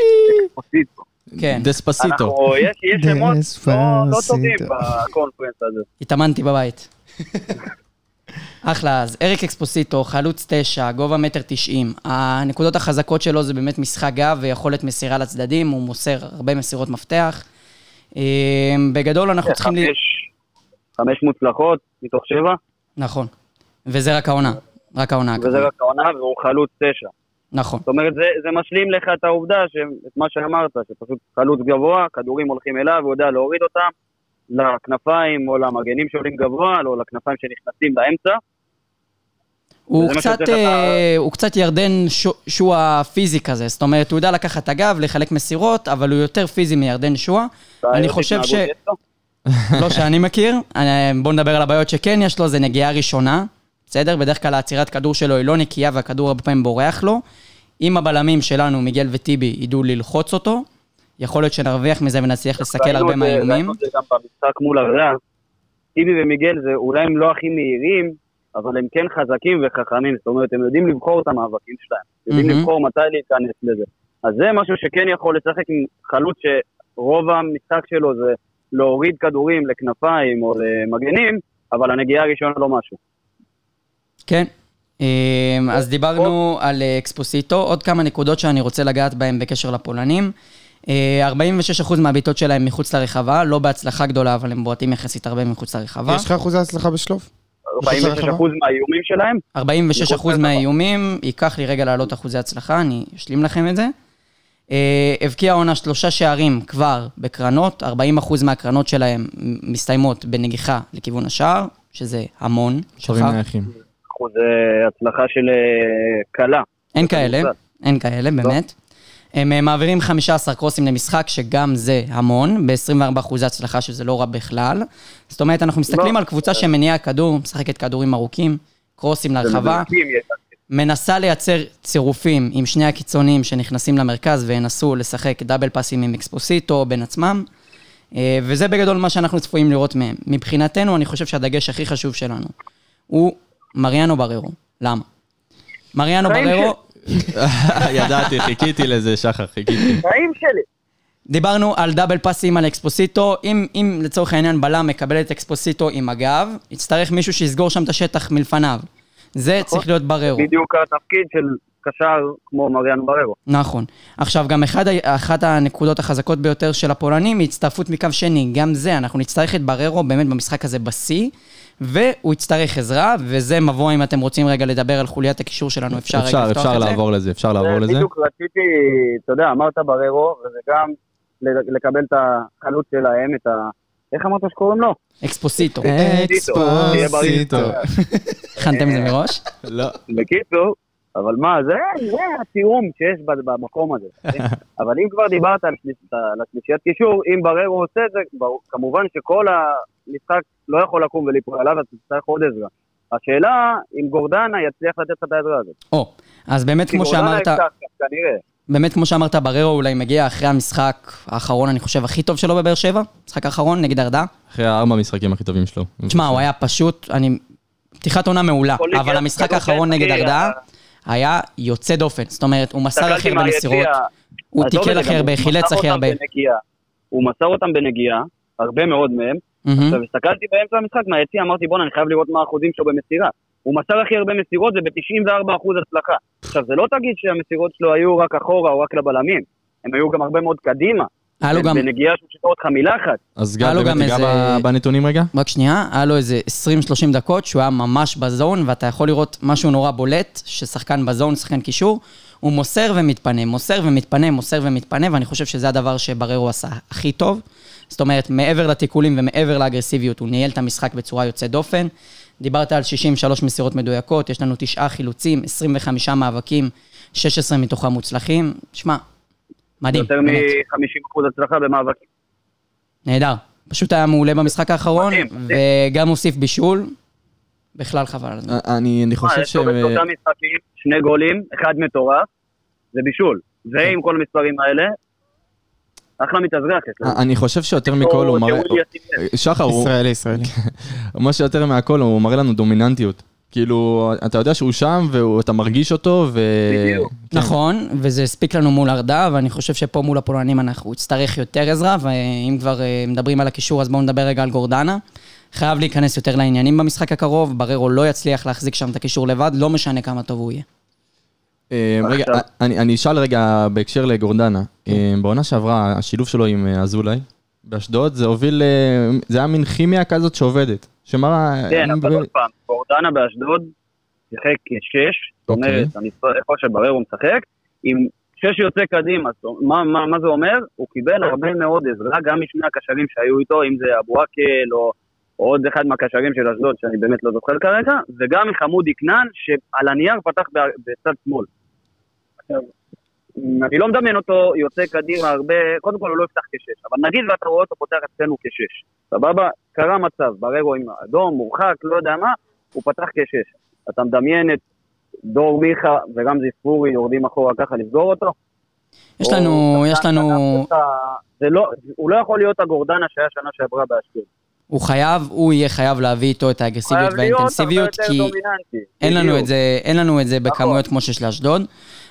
אקספוסיטו. כן. דספסיטו. יש שמות לא טובים בקונפרנס הזה. התאמנתי בבית. אחלה, אז אריק אקספוסיטו, חלוץ 9, גובה 1.90 מטר. הנקודות החזקות שלו זה באמת משחק גב ויכולת מסירה לצדדים, הוא מוסר הרבה מסירות מפתח. בגדול אנחנו צריכים... 5 מוצלחות מתוך 7. נכון. וזה רק העונה, והוא חלוץ 9. נכון. זאת אומרת, זה משלים לך את העובדה, את מה שאמרת, שפשוט חלוץ גבוה, כדורים הולכים אליו, הוא יודע להוריד אותם לכנפיים, או למגנים שעולים גבוה, או לכנפיים שנכנסים באמצע. הוא קצת ירדן שואה פיזי כזה, זאת אומרת, הוא יודע לקחת הגב, לחלק מסירות, אבל הוא יותר פיזי מירדן שואה. אני חושב ש... לא שאני מכיר, בוא נדבר על הבעיות שכן יש לו, זה נגיעה ראשונה. בסדר? בדרך כלל העצירת כדור שלו היא לא נקייה, והכדור הרבה פעמים בורח לו. אם הבלמים שלנו, מיגל וטיבי, ידעו ללחוץ אותו, יכול להיות שנרוויח מזה ונצליח לסכל הרבה מהאיומים. זה גם במשחק מול הרע. טיבי ומיגל זה אולי הם לא הכי מהירים, אבל הם כן חזקים וחכמים. זאת אומרת, הם יודעים לבחור את המאבקים שלהם. יודעים לבחור מתי להיכנס לזה. אז זה משהו שכן יכול לשחק עם חלוץ שרוב המשחק שלו זה להוריד כדורים לכנפיים או למגנים, אבל הנגיעה הראשונה לא משהו. כן, אז דיברנו על אקספוסיטו, עוד כמה נקודות שאני רוצה לגעת בהם בקשר לפולנים, 46% מהביטות שלהם מחוץ לרחבה, לא בהצלחה גדולה, אבל הם בועטים יחסית הרבה מחוץ לרחבה. יש לך אחוז ההצלחה בשלוף? 46% מהאיומים שלהם? 46% מהאיומים, ייקח לי רגע לעלות אחוזי הצלחה, אני אשלים לכם את זה. הבקיע עונה 3 שערים כבר בקרנות, 40% מהקרנות שלהם מסתיימות בנגיחה לכיוון השער, שזה המון. שרים נייחים. אחוז הצלחה של קלה. אין כאלה, אין כאלה, באמת. הם מעבירים 15 קרוסים למשחק, שגם זה המון, ב-24% הצלחה, שזה לא רע בכלל. זאת אומרת, אנחנו מסתכלים על קבוצה שמניעה כדור, משחקת כדורים ארוכים, קרוסים לרחבה, מנסה לייצר צירופים עם שני הקיצונים שנכנסים למרכז, ונסו לשחק דאבל פאסים עם אקספוסיטו בין עצמם, וזה בגדול מה שאנחנו צפויים לראות מהם. מבחינתנו, אני חושב שהדגש הכי חשוב שלנו הוא מריאנו בררו. למה? מריאנו בררו... ידעתי, חיכיתי לזה, שחר, חיכיתי. חיים שלי. דיברנו על דאבל פאסים על אקספוסיטו, אם לצורך העניין בלם מקבל את אקספוסיטו עם הגב, יצטרך מישהו שיסגור שם את השטח מלפניו. זה צריך להיות בררו. בדיוק התפקיד של קשר כמו מריאנו בררו. נכון. עכשיו, גם אחת הנקודות החזקות ביותר של הפולנים היא הצטרפות מקו שני. גם זה, אנחנו נצטרך את בררו באמת במשחק הזה בסי, והוא יצטרך עזרה, וזה מבוא אם אתם רוצים רגע לדבר על חוליית הקישור שלנו, אפשר רגע לפתוח את זה? אפשר לעבור לזה, אפשר לעבור לזה. בדיוק רציתי, אתה יודע, אמרת בררו, וזה גם לקבל את החלוץ שלהם, את ה... איך אמרת שקוראים לו? אקספוסיטו. אקספוסיטו. הכנתם זה מראש? לא. בקיצור, אבל מה, זה התיאום שיש במקום הזה. אבל אם כבר דיברת על השלישיית קישור, אם בררו עושה את זה, כמובן שכל ה... משחק לא יכול לקום וליפול עליו, אז צריך עוד עזרה. השאלה, אם גורדנה יצליח לתת את העזרה הזאת. או, אז באמת כמו שאמרת... באמת כמו שאמרת, בררו אולי מגיע אחרי המשחק האחרון, אני חושב, הכי טוב שלו בבאר שבע, משחק האחרון, נגד הרדה. אחרי 4 משחקים הכי טובים שלו. תשמע, הוא היה פשוט, פתיחת עונה מעולה, אבל המשחק האחרון נגד הרדה, היה יוצא דופן, זאת אומרת, הוא מסר אחר בנסירות, הוא תיקל אחר בחילץ אחר הרבה. הוא מסר אותם בנגיעה, הרבה מאוד מהם, עכשיו, הסתכלתי באמצע המשחק, מהיציאה, אמרתי, בוא, אני חייב לראות מה האחוזים שלו במסירה. הוא מסר הכי הרבה מסירות, זה ב-94% הצלחה. עכשיו, זה לא תגיד שהמסירות שלו היו רק אחורה או רק לבלמים. הם היו גם הרבה מאוד קדימה. בנגיעה של שיטות חמילה אחת. אז גם בנתונים רגע? רק שנייה, היה לו איזה 20-30 דקות, שהוא היה ממש בזון, ואתה יכול לראות משהו נורא בולט, ששחקן בזון, שחקן קישור, הוא מוסר ומתפנה, מוסר ומתפנה, מוסר ומתפנה, ואני חושב שזה הדבר שבררו עשה הכי טוב. זאת אומרת, מעבר לתיקולים ומעבר לאגרסיביות, הוא ניהל את המשחק בצורה יוצאת דופן. דיברת על 63 מסירות מדויקות, יש לנו 9 חילוצים, 25 מאבקים, 16 מתוכם מוצלחים. שמע, מדהים. יותר מ-50% הצלחה במאבקים. נהדר. פשוט היה מעולה במשחק האחרון, וגם הוסיף בישול. בכלל חבל. אני חושב ש... אותם משחקים, 2 גולים, 1 מטורף, זה בישול. זה עם כל המספרים האלה. אחלה מתאזרח. אני חושב שיותר מכל הוא מראה... שחר הוא... ישראלי. מה שיותר מהכל הוא מראה לנו דומיננטיות. כאילו, אתה יודע שהוא שם ואתה מרגיש אותו ו... בדיוק. נכון, וזה הספיק לנו מול הרדה, ואני חושב שפה מול הפולנים אנחנו נצטרך יותר עזרה, ואם כבר מדברים על הקישור, אז בואו נדבר רגע על גורדנה. חייב להיכנס יותר לעניינים במשחק הקרוב, בררו לא יצליח להחזיק שם את הקישור לבד, לא משנה כמה טוב הוא יהיה. רגע, אני אשאל רגע בהקשר לגורדנה, בעונה שעברה השילוב שלו עם אזולאי באשדוד, זה הוביל, זה היה מין כימיה כזאת שעובדת, שמראה... כן, אבל עוד פעם, גורדנה באשדוד שיחק 6, זאת אומרת, איפה שברר הוא משחק, עם 6 יוצא קדימה, מה זה אומר? הוא קיבל הרבה מאוד עזרה, גם משני הקשרים שהיו איתו, אם זה אבואקל או עוד אחד מהקשרים של אשדוד, שאני באמת לא זוכר כרגע, וגם חמודי כנען, שעל הנייר פתח בצד שמאל. אני לא מדמיין אותו, יוצא קדימה הרבה, קודם כל הוא לא יפתח כשש, אבל נגיד ואתה רואה אותו פותח אצלנו כשש, סבבה, קרה מצב, בררו עם אדום, מורחק, לא יודע מה, הוא פתח כשש, אתה מדמיין את דור מיכה וגם זיספורי יורדים אחורה ככה לסגור אותו, יש לנו... הוא לא יכול להיות הגורדנה שהיה שנה שעברה באשדוד. הוא יהיה חייב להביא איתו את האגרסיביות והאינטנסיביות, כי אין לנו את זה בכמויות כמו שיש לאשדוד.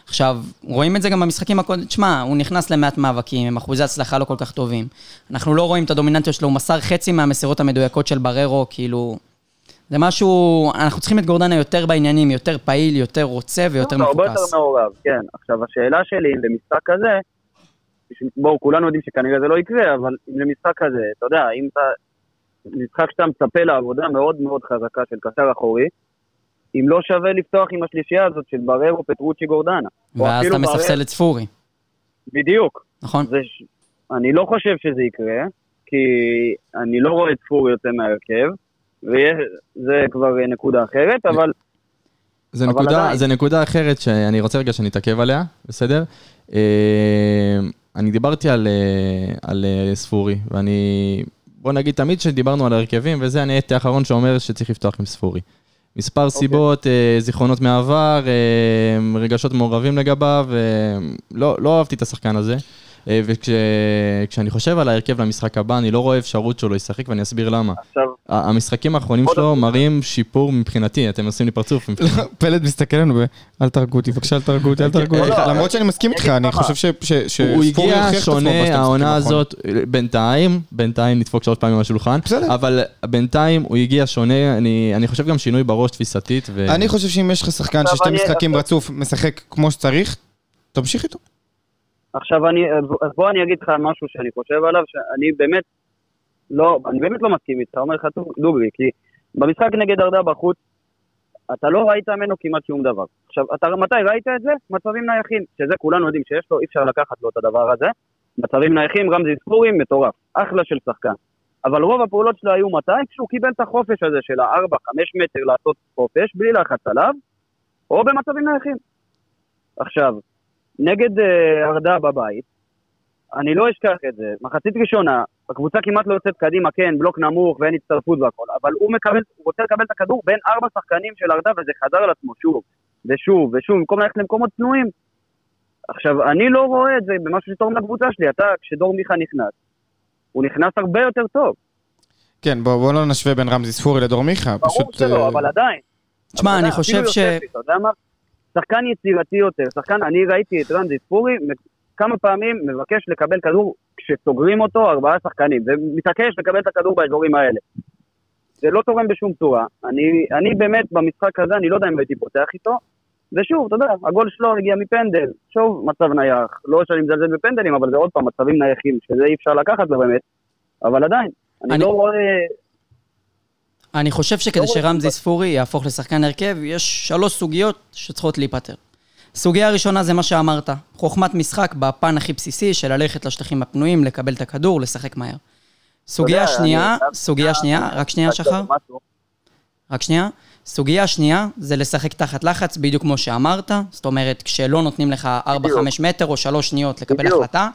עכשיו, רואים את זה גם במשחקים הקודמים, תשמע, הוא נכנס למעט מאבקים, עם אחוזי הצלחה לא כל כך טובים. אנחנו לא רואים את הדומיננטיות שלו, הוא מסר חצי מהמסירות המדויקות של בררו, כאילו, זה משהו, אנחנו צריכים את גורדנה יותר בעניינים, יותר פעיל, יותר רוצה ויותר מפוקס. הרבה יותר מעורב, כן. עכשיו, השאלה שלי, אם במשחק הזה, בואו, כולנו יודעים שכנראה זה לא יקרה, אבל אם במשחק הזה, אתה יודע, אם אתה... משחק שאתה מצפה לעבודה מאוד מאוד חזקה של קשר אחורי, אם לא שווה לפתוח עם השלישייה הזאת של בררו, פטרוצ'י, גורדנה. ואז אתה מספסל את ספורי. בדיוק. נכון. אני לא חושב שזה יקרה, כי אני לא רואה את פור יוצא מהרכב, וזה כבר נקודה אחרת, אבל... זה נקודה אחרת שאני רוצה רגע שנתעכב עליה, בסדר? אני דיברתי על ספורי, ואני... בוא נגיד, תמיד שדיברנו על הרכבים, וזה אני הייתי האחרון שאומר שצריך לפתוח עם ספורי. מספר סיבות, זיכרונות מעבר, רגשות מעורבים לגביו, לא אהבתי את השחקן הזה. וכשאני חושב על ההרכב למשחק הבא, אני לא רואה אפשרות שהוא לא ישחק, ואני אסביר למה. המשחקים האחרונים שלו מראים שיפור מבחינתי, אתם עושים לי פרצוף. פלד מסתכל לנו, אל תרגו אותי, בבקשה, אל תרגו אותי. למרות שאני מסכים איתך, אני חושב ש... הוא הגיע שונה, העונה הזאת, בינתיים נדפוק שעוד פעמים מהשולחן, אבל בינתיים הוא הגיע שונה, אני חושב גם שינוי בראש תפיסתית. אני חושב שאם יש לך שחקן ששתי משחקים רצוף, משחק כמו שצריך, תמשיך איתו. עכשיו אני אגיד לך משהו שאני חושב עליו, שאני באמת לא מסכים איתך, אומר לך דוגרי, כי במשחק נגד ארדה בחוץ, אתה לא ראית ממנו כמעט שום דבר. עכשיו, מתי ראית את זה? מצבים נייחים, שזה כולנו יודעים שיש לו, אי אפשר לקחת לו את הדבר הזה, מצבים נייחים, רמזי ספורים, מטורף, אחלה של שחקן. אבל רוב הפעולות שלו היו מתי, כשהוא קיבל את החופש הזה של ה4-5 מטר לעשות חופש, בלי לחץ עליו, או במצבים נייחים. עכשיו, נגד הרדה בבית, אני לא אשכח את זה, מחצית ראשונה, הקבוצה כמעט לא יוצאת קדימה, כן, בלוק נמוך ואין הצטרפות והכל, אבל הוא רוצה לקבל את הכדור בין 4 שחקנים של הרדה, וזה חזר על עצמו שוב, במקום ללכת למקומות תנועים. עכשיו, אני לא רואה את זה במשהו שתורם לקבוצה שלי, אתה, כשדור מיכה נכנס, הוא נכנס הרבה יותר טוב. כן, בואו לא נשווה בין רמזי ספורי לדור מיכה, פשוט... ברור שלא, אבל עדיין. תשמע, אני חושב ש... שחקן יצירתי יותר, אני ראיתי את רנדי ספורי, כמה פעמים מבקש לקבל כדור, כשסוגרים אותו 4 שחקנים, ומתעקש לקבל את הכדור באזורים האלה. זה לא תורם בשום צורה, אני באמת במשחק הזה, אני לא יודע אם הייתי פותח איתו, ושוב, אתה יודע, הגול שלו הגיע מפנדל, שוב מצב נייח, לא שאני מזלזל בפנדלים, אבל זה עוד פעם מצבים נייחים, שזה אי אפשר לקחת לו באמת, אבל עדיין, אני לא רואה... אני חושב שכדי שרמזי ספורי יהפוך לשחקן הרכב, יש 3 סוגיות שצריכות להיפטר. סוגיה הראשונה זה מה שאמרת, חוכמת משחק בפן הכי בסיסי של ללכת לשטחים הפנויים, לקבל את הכדור, לשחק מהר. סוגיה שנייה זה לשחק תחת לחץ, בדיוק כמו שאמרת, זאת אומרת, כשלא נותנים לך 4-5 מטר או 3 שניות לקבל החלטה,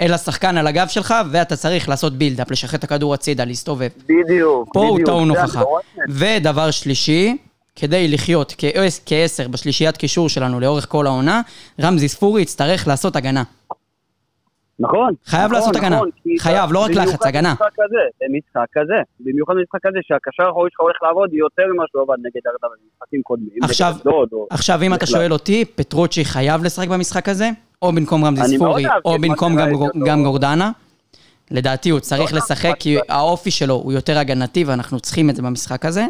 אלא שחקן על הגב שלך, ואתה צריך לעשות בילדאפ, לשחרר את הכדור הצידה, להסתובב. בדיוק. פה הוא טעון הוכחה. ודבר שלישי, כדי לחיות כ-10 בשלישיית קישור שלנו לאורך כל העונה, רמזי ספורי יצטרך לעשות הגנה. נכון. חייב לעשות הגנה. חייב, לא רק לחץ, הגנה. במשחק כזה, במיוחד במשחק כזה, שהקשר האחורי שלך הולך לעבוד יותר ממה שהוא עבד נגד ארדה במשחקים קודמים. עכשיו, אם אתה שואל אותי, פטרוצ'י חייב לשחק במשחק הזה, או במקום רמזי ספורי, או במקום גם גורדנה, לדעתי הוא צריך לשחק, כי האופי שלו הוא יותר הגנתי, ואנחנו צריכים את זה במשחק הזה.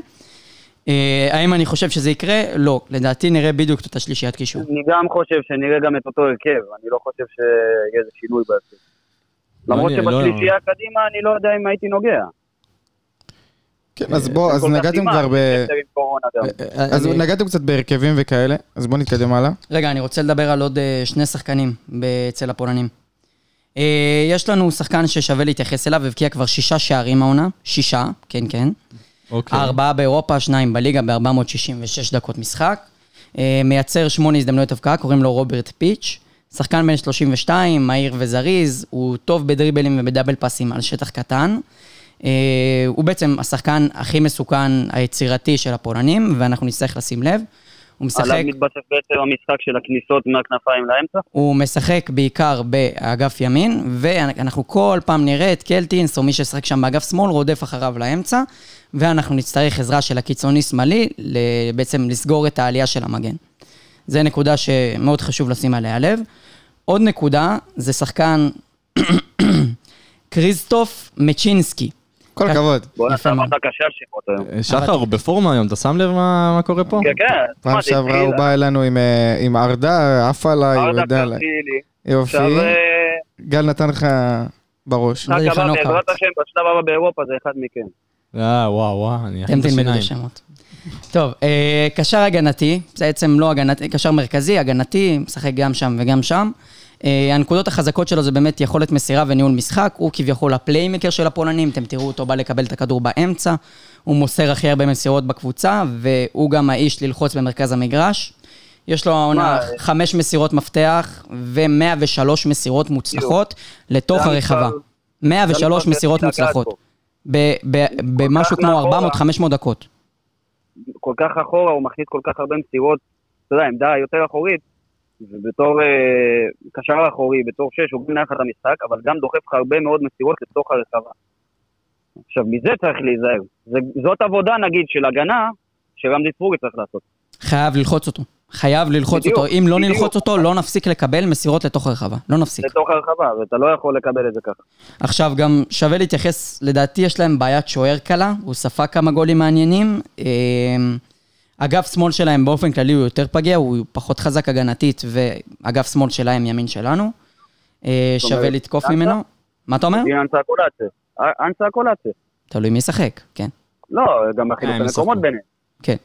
האם אני חושב שזה יקרה? לא. לדעתי נראה בדיוק את השלישיית קישור. אני גם חושב שנראה גם את אותו הרכב, אני לא חושב שיהיה איזה שינוי בעצם. למרות שבשלישייה קדימה אני לא יודע אם הייתי נוגע. כן, אז בוא, אז נגעתם כבר ב... אז נגעתם קצת בהרכבים וכאלה, אז בוא נתקדם הלאה. רגע, אני רוצה לדבר על עוד 2 שחקנים אצל הפולנים. יש לנו שחקן ששווה להתייחס אליו, ובקיע כבר 6 שערים העונה, 6, כן. 4 באירופה, 2 בליגה, ב-466 דקות משחק, מייצר 8 הזדמנויות הבקעה, קוראים לו רוברט פיץ', שחקן בן 32, מהיר וזריז, הוא טוב בדריבלים ובדאבל פסים על שטח קטן, הוא בעצם השחקן הכי מסוכן היצירתי של הפולנים, ואנחנו נצטרך לשים לב, הוא משחק... עליו מתבסס בעצם המשחק של הכניסות מהכנפיים לאמצע? הוא משחק בעיקר באגף ימין, ואנחנו כל פעם נראה את קלטינס, או מי ששחק שם באגף שמאל, רודף אחריו לאמצע, ואנחנו נצטרך עזרה של הקיצוני שמאלי, בעצם לסגור את העלייה של המגן. זה נקודה שמאוד חשוב לשים עליה לב. עוד נקודה, זה שחקן קריסטוף מצ'ינסקי. כל הכבוד. בוא נעשה מרדה קשה שיפות היום. שחר, הוא בפורמה היום, אתה שם לב מה קורה פה? כן. פעם שעברה הוא בא אלינו עם ארדה, עף עליי, הוא יודע עליי. יופי. גל נתן לך בראש. רק הבא, בעזרת השם, בשלב הבא באירופה זה אחד מכם. וואו, אני אכן בשיניים. טוב, קשר הגנתי, בעצם לא הגנתי, קשר מרכזי, הגנתי, משחק גם שם וגם שם. הנקודות החזקות שלו זה באמת יכולת מסירה וניהול משחק, הוא כביכול הפליימקר של הפולנים, אתם תראו אותו בא לקבל את הכדור באמצע, הוא מוסר הכי הרבה מסירות בקבוצה, והוא גם האיש ללחוץ במרכז המגרש, יש לו עונה 5 מסירות מפתח, ו103 מסירות מוצלחות לתוך הרחבה, 103 מסירות מוצלחות, במשהו כמו 400-500 דקות. כל כך אחורה, הוא מחליט כל כך הרבה מסירות, אתה יודע, עמדה יותר אחורית, ובתור קשר אחורי, בתור שש, הוא גם נחת המשחק, אבל גם דוחף הרבה מאוד מסירות לתוך הרחבה. עכשיו, מזה צריך להיזהר. זאת עבודה, נגיד, של הגנה, שרמדי פורי צריך לעשות. חייב ללחוץ אותו. חייב ללחוץ אותו. אם לא נלחוץ אותו, לא נפסיק לקבל מסירות לתוך הרחבה. לא נפסיק. לתוך הרחבה, ואתה לא יכול לקבל את זה ככה. עכשיו, גם שווה להתייחס, לדעתי יש להם בעיית שוער קלה, הוא ספק כמה גולים מעניינים, אגף שמאל שלהם באופן כללי הוא יותר פגיע, הוא פחות חזק הגנתית, ואגף שמאל שלהם ימין שלנו, שווה לתקוף ממנו. מה אתה אומר? אנסה קולאצה. תלוי מי שחק, כן. לא, גם בחילופי מקומות ביניהם. כן.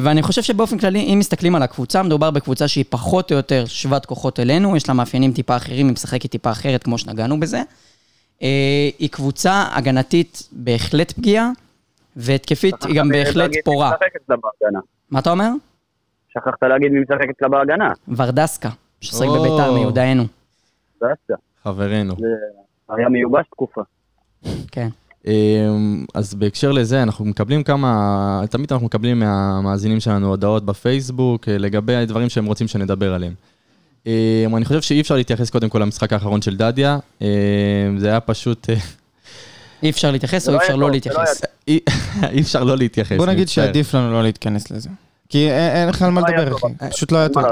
ואני חושב שבאופן כללי, אם מסתכלים על הקבוצה, מדובר בקבוצה שהיא פחות או יותר שוות כוחות אלינו, יש לה מאפיינים טיפה אחרים, היא משחקת טיפה אחרת, כמו שנגענו בזה. היא קבוצה הגנתית בהחלט פגיעה, והתקפית היא גם בהחלט פורה. מה אתה אומר? שכחת להגיד מי משחקת לה בהגנה. ורדסקה, ששחק בביתר מיודענו. ורדסקה. חברנו. היה מיובש תקופה. כן. אז בהקשר לזה, אנחנו מקבלים כמה, תמיד אנחנו מקבלים מהמאזינים שלנו הודעות בפייסבוק, לגבי הדברים שהם רוצים שנדבר עליהם. אני חושב שאי אפשר להתייחס קודם כל למשחק האחרון של דדיה. זה היה פשוט... אי אפשר להתייחס או אי אפשר לא להתייחס? אי אפשר לא להתייחס. בוא נגיד שעדיף לנו לא להתכנס לזה. כי אין לך על מה לדבר, אחי. פשוט לא היה טוב.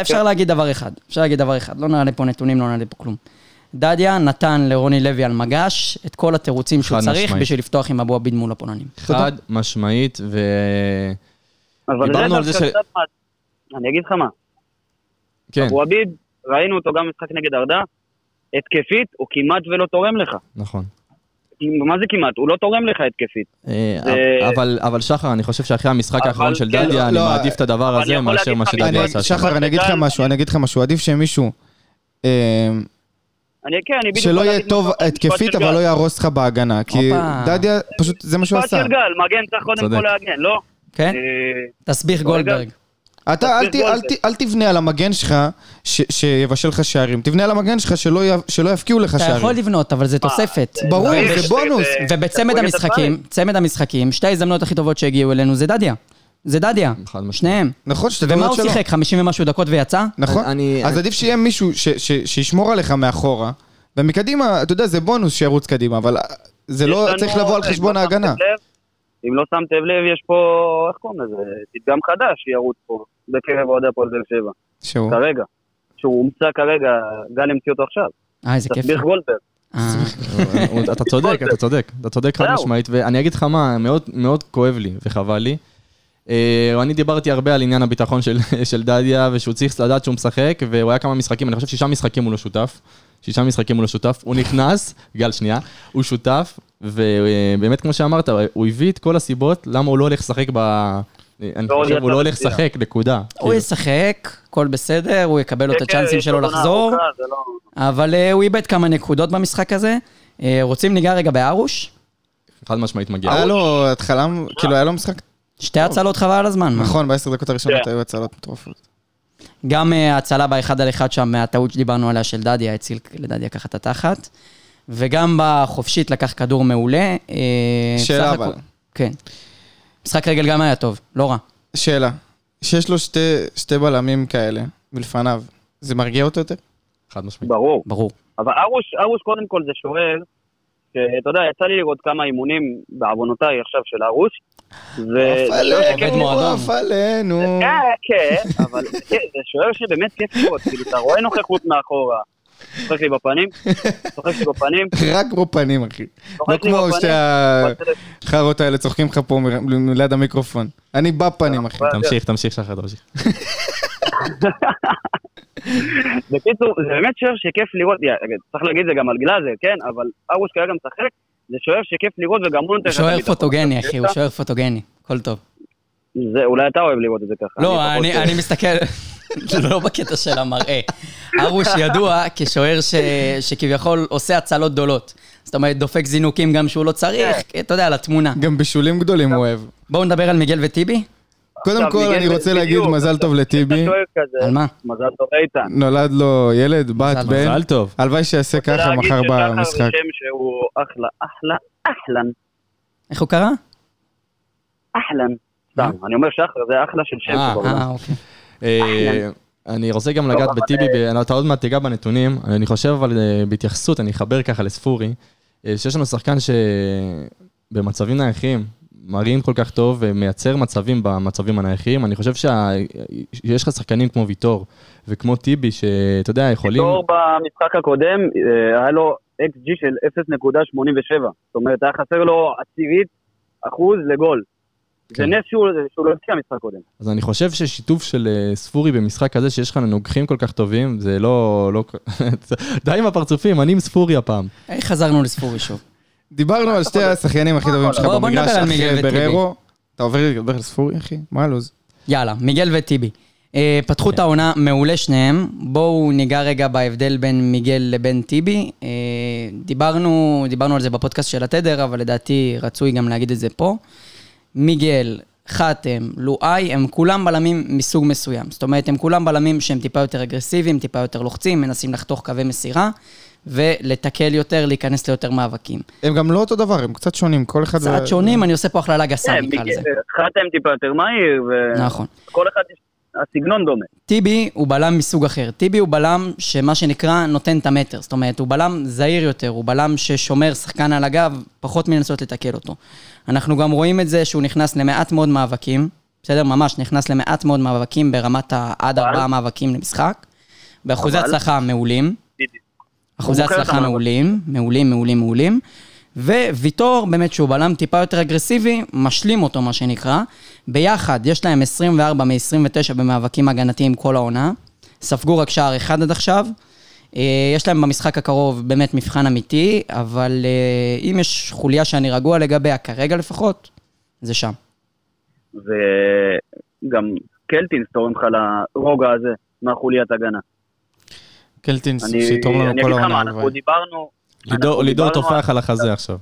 אפשר להגיד דבר אחד. לא נעלה פה נתונים, לא נעלה פה כלום. דדיה נתן לרוני לוי על מגש את כל התירוצים שהוא צריך בשביל לפתוח עם אבו עביד מול הפולנים. חד משמעית ו... אני אגיד לך מה. אבו עביד, ראינו אותו גם משחק נגד ארדה, התקפית הוא כמעט ולא תורם לך. נכון. מה זה כמעט? הוא לא תורם לך התקפית. אבל שחר, אני חושב שאחרי המשחק האחרון של דדיה, אני מעדיף את הדבר הזה מאשר מה שדדיה עשה. שחר, אני אגיד לך משהו, עדיף שמישהו שלא יהיה טוב התקפית, אבל לא יהרוס לך בהגנה, כי דדיה, פשוט זה מה שהוא עשה. מגן צריך קודם כל להגן, לא? כן? תסביך גולדברג. אתה אל תבנה על המגן שלך שיבשל לך שערים, תבנה על המגן שלך שלא יפקיעו לך שערים. אתה יכול לבנות, אבל זה תוספת. ברור, זה בונוס. ובצמד המשחקים, שתי ההזדמנות הכי טובות שהגיעו אלינו זה דדיה. שניהם. נכון, שתי דמות שלו. ומה הוא שיחק? 50 ומשהו דקות ויצא? נכון. אז עדיף שיהיה מישהו שישמור עליך מאחורה, ומקדימה, אתה יודע, זה בונוס שירוץ קדימה, אבל זה לא צריך לבוא על חשבון ההגנה. אם לא שמתם לב, יש פה, איך קוראים לזה? תדגם חדש שירוץ פה. בקרב עוד הפועל באר שבע. שהוא? כרגע. שהוא הומצא כרגע, גל המציא אותו עכשיו. איזה כיף. תסביך גולדברג. אתה צודק, אתה צודק חד משמעית, ואני אגיד לך מה, מאוד כואב לי וחבל לי. אני דיברתי הרבה על עניין הביטחון של דדיה, ושהוא צריך לדעת שהוא משחק, והוא היה כמה משחקים, אני חושב 6 משחקים הוא לא שותף. 6 משחקים הוא לא שותף, הוא נכנס, גל שנייה, הוא שותף, ובאמת כמו שאמרת, הוא הביא את כל הסיבות למה הוא לא הולך לשחק אני חושב, הוא לא הולך לשחק, נקודה. הוא ישחק, הכל בסדר, הוא יקבל את הצ'אנסים שלו לחזור, אבל הוא איבד כמה נקודות במשחק הזה. רוצים ניגע רגע בארוש? חד משמעית מגיע. היה לו התחלה, כאילו היה לו משחק? 2 הצלות חבל על הזמן. נכון, ב10 דקות הראשונות היו הצלות מטורפות. גם ההצלה ב1-1 שם, מהטעות שדיברנו עליה של דדיה, הציל לדדיה ככה את התחת, וגם בחופשית לקח כדור מעולה. שאלה אבל. כן. משחק רגל גם היה טוב, לא רע. שאלה, שיש לו שתי בלמים כאלה, ולפניו, זה מרגיע אותו יותר? חד משמעית. ברור. אבל ארוש קודם כל זה שואל, שאתה יודע, יצא לי לראות כמה אימונים בעוונותיי עכשיו של ארוש, אוף עלינו. כן, אבל זה שואל שבאמת כיף לראות, כאילו אתה רואה נוכחות מאחורה, צוחק לי בפנים. רק בפנים, אחי. לא כמו שהחרות האלה צוחקים לך פה ליד המיקרופון. אני בפנים, אחי. תמשיך, שחר, תמשיך. בקיצור, זה באמת שואף שכיף לראות, צריך להגיד זה גם על גלאזר, כן? אבל ארוש היה גם שחק, זה שואף שכיף לראות וגם הוא נותן... שואף פוטוגני, אחי, הוא שואף פוטוגני. כל טוב. אולי אתה אוהב לראות את זה ככה. לא, אני מסתכל... לא בקטע של המראה. ארוש ידוע כשוער שכביכול עושה הצלות גדולות. זאת אומרת, דופק זינוקים גם שהוא לא צריך, אתה יודע, על התמונה. גם בשולים גדולים הוא אוהב. בואו נדבר על מיגל וטיבי. קודם כל, אני רוצה להגיד מזל טוב לטיבי. על מה? מזל טוב איתן. נולד לו ילד, בת, בן. מזל טוב. הלוואי שיעשה ככה מחר במשחק. אני רוצה להגיד שככה רשם שהוא אחלה, אחלה, אחלן. איך הוא קרא? אחלן. סתם, אני אומר שחר, זה אחלה של שם. אוקיי. אני רוצה גם לגעת בטיבי, אתה עוד מעט תיגע בנתונים, אני חושב אבל בהתייחסות, אני אחבר ככה לספורי, שיש לנו שחקן שבמצבים נייחים, מרים כל כך טוב ומייצר מצבים במצבים הנייחים, אני חושב שיש לך שחקנים כמו ויטור וכמו טיבי, שאתה יודע, יכולים... ויטור במשחק הקודם, היה לו XG של 0.87, זאת אומרת, היה חסר לו 10% לגול. זה נס שהוא לא הציע משחק קודם. אז אני חושב ששיתוף של ספורי במשחק הזה, שיש לך נוגחים כל כך טובים, זה לא... די עם הפרצופים, אני עם ספורי הפעם. איך חזרנו לספורי שוב? דיברנו על שתי השחיינים הכי טובים שלך במגרש, אחי בררו. אתה עובר לדבר על ספורי, אחי? מה הלוז? יאללה, מיגל וטיבי. פתחו את העונה מעולה שניהם. בואו ניגע רגע בהבדל בין מיגל לבין טיבי. דיברנו על זה בפודקאסט של התדר, אבל לדעתי רצוי גם להגיד את זה פה. מיגל, חתם, לואי, הם כולם בלמים מסוג מסוים. זאת אומרת, הם כולם בלמים שהם טיפה יותר אגרסיביים, טיפה יותר לוחצים, מנסים לחתוך קווי מסירה, ולתקל יותר, להיכנס ליותר מאבקים. הם גם לא אותו דבר, הם קצת שונים, כל אחד... קצת שונים, אני עושה פה הכללה גסה, נקרא לזה. חתם טיפה יותר מהיר, נכון. כל אחד... הסגנון דומה. טיבי הוא בלם מסוג אחר. טיבי הוא בלם שמה שנקרא נותן את המטר. זאת אומרת, הוא בלם זהיר יותר, הוא בלם ששומר שחקן על הגב, פחות מנסות לתקל אותו. אנחנו גם רואים את זה שהוא נכנס למעט מאוד מאבקים, בסדר? ממש, נכנס למעט מאוד מאבקים ברמת עד 4 מאבקים למשחק. באחוזי הצלחה מעולים. אחוזי הצלחה מעולים, מעולים, מעולים, מעולים. וויטור, באמת שהוא בלם טיפה יותר אגרסיבי, משלים אותו מה שנקרא, ביחד יש להם 24 מ-29 במאבקים הגנתיים כל העונה, ספגו רק שער אחד עד עכשיו, יש להם במשחק הקרוב באמת מבחן אמיתי, אבל אם יש חוליה שאני רגוע לגביה, כרגע לפחות, זה שם. וגם קלטינס תורם לך לרוגע הזה, מהחוליית הגנה. קלטינס, שיתורם לנו כל העונה. אנחנו דיברנו... לידור תופח על החזה עכשיו.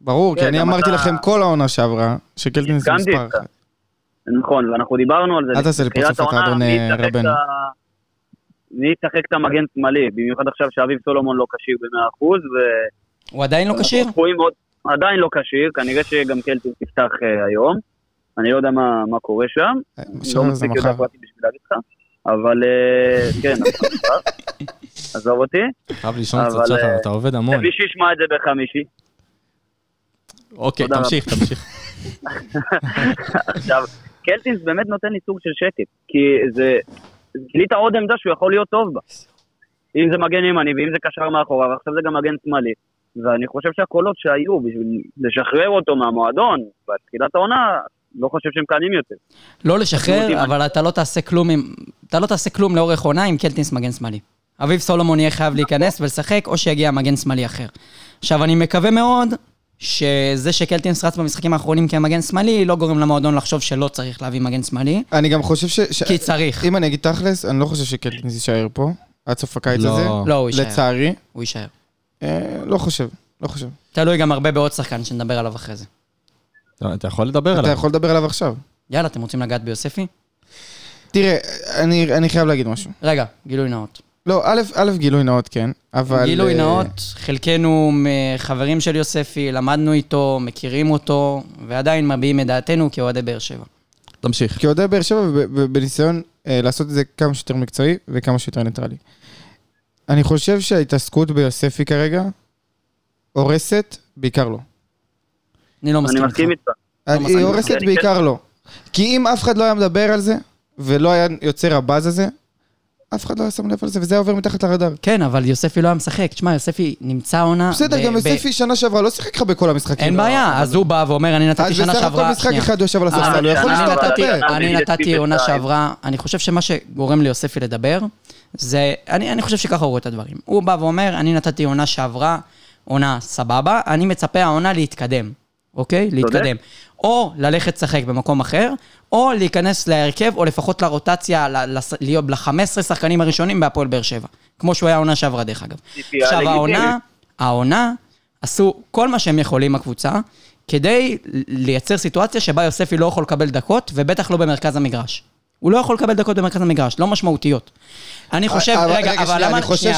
ברור, כי אני אמרתי לכם כל העונה שעברה, שקלטינס זה מספר. נכון, ואנחנו דיברנו על זה. אל תעשה לי פרצוף את האדון רבן. מי יצחק את המגן שמאלי, במיוחד עכשיו שאביב סולומון לא קשיר ב100%. הוא עדיין לא קשיר? עדיין לא קשיר, כנראה שגם קלטינס תפתח היום. אני לא יודע מה קורה שם. לא מספיק יודע פרטי בשביל להגיד לך. אבל כן, עזוב אותי. חייב לישון קצת שחר, אתה עובד המון. מי שישמע את זה בחמישי. אוקיי, תמשיך. עכשיו, קלטינס באמת נותן לי סוג של שקט, כי זה גילית עוד עמדה שהוא יכול להיות טוב בה. אם זה מגן ימני, ואם זה קשר מאחורה, ועכשיו זה גם מגן שמאלי. ואני חושב שהקולות שהיו בשביל לשחרר אותו מהמועדון, בתחילת העונה... לא חושב שהם קענים יותר. לא לשחרר, אבל אתה לא תעשה כלום לאורך עונה עם קלטינס מגן שמאלי. אביב סולומון יהיה חייב להיכנס ולשחק, או שיגיע מגן שמאלי אחר. עכשיו, אני מקווה מאוד שזה שקלטינס רץ במשחקים האחרונים כמגן שמאלי, לא גורם למועדון לחשוב שלא צריך להביא מגן שמאלי. אני גם חושב כי צריך. אם אני אגיד תכלס, אני לא חושב שקלטינס יישאר פה, עד סוף הקיץ הזה. לא, הוא יישאר. לצערי. הוא יישאר. לא חושב. תלוי גם הרבה בעוד שחקן שנדבר עליו אחרי זה. אתה יכול לדבר עליו עכשיו. יאללה, אתם רוצים לגעת ביוספי? תראה, אני חייב להגיד משהו. רגע, גילוי נאות. לא, א' גילוי נאות, כן. גילוי נאות, חלקנו חברים של יוספי, למדנו איתו, מכירים אותו, ועדיין מביאים את דעתנו כאוהדי באר שבע. תמשיך. כאוהדי באר שבע, בניסיון לעשות את זה כמה שיותר מקצועי וכמה שיותר ניטרלי. אני חושב שההתעסקות ביוספי כרגע הורסת, בעיקר לא. אני מסכים איתך. היא הורסת בעיקר לא. כי אם אף אחד לא היה מדבר על זה, ולא היה יוצר הבאז הזה, אף אחד לא היה שם לב על זה, וזה היה עובר מתחת לרדאר. כן, אבל יוספי לא היה משחק. תשמע, יוספי נמצא עונה... בסדר, גם יוספי שנה שעברה לא שיחק לך בכל המשחקים. אין בעיה, אז הוא בא ואומר, אני נתתי שנה שעברה... אז בסך הכל משחק אחד הוא יושב על הספסל, הוא יכול לסתום את הפה. אני נתתי עונה שעברה, אני חושב שמה שגורם ליוספי לדבר, זה... אני חושב שככה הוא רואה את הדברים. הוא בא ואומר, אני נתתי עונה שעברה, עונה סבבה, אני מצפה העונה להתקדם. אוקיי? להתקדם. או ללכת לשחק במקום אחר, או להיכנס להרכב, או לפחות לרוטציה, להיות ל-15 שחקנים הראשונים בהפועל באר שבע. כמו שהוא היה העונה שעברה דרך אגב. עכשיו העונה, עשו כל מה שהם יכולים הקבוצה, כדי לייצר סיטואציה שבה יוספי לא יכול לקבל דקות, ובטח לא במרכז המגרש. הוא לא יכול לקבל דקות במרכז המגרש, לא משמעותיות. אני חושב, רגע, אבל למה... אני חושב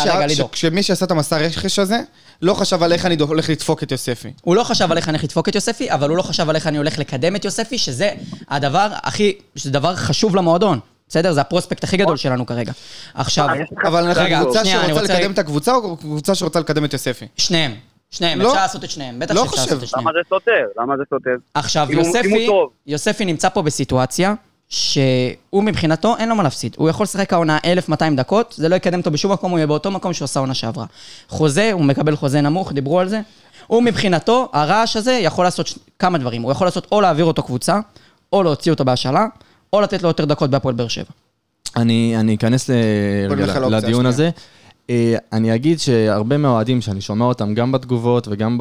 שמי שעשה את המסע הרכש הזה, לא חשב עליך אני הולך לדפוק את יוספי. הוא לא חשב עליך אני לדפוק את יוספי, אבל הוא לא חשב עליך אני הולך לקדם את יוספי, שזה הדבר הכי, שזה דבר חשוב למועדון. בסדר? זה הפרוספקט הכי גדול שלנו כרגע. עכשיו... אבל אנחנו קבוצה שרוצה לקדם את הקבוצה, או קבוצה שרוצה לקדם את יוספי? שניהם, אפשר לעשות את שניהם, בטח שאפשר לעשות את שניהם. למה זה סותר? עכשיו, יוספי נמצא פה בסיטואציה שהוא מבחינתו אין לו מה להפסיד. הוא יכול לשחק העונה 1200 דקות, זה לא יקדם אותו בשום מקום, הוא יהיה באותו מקום שעושה עונה שעברה. חוזה, הוא מקבל חוזה נמוך, דיברו על זה. הוא מבחינתו, הרעש הזה יכול לעשות כמה דברים. הוא יכול לעשות או להעביר אותו קבוצה, או להוציא אותו בהשאלה, או לתת לו יותר דקות בהפועל באר שבע. אני אכנס לדיון הזה. אני אגיד שהרבה מהאוהדים שאני שומע אותם, גם בתגובות וגם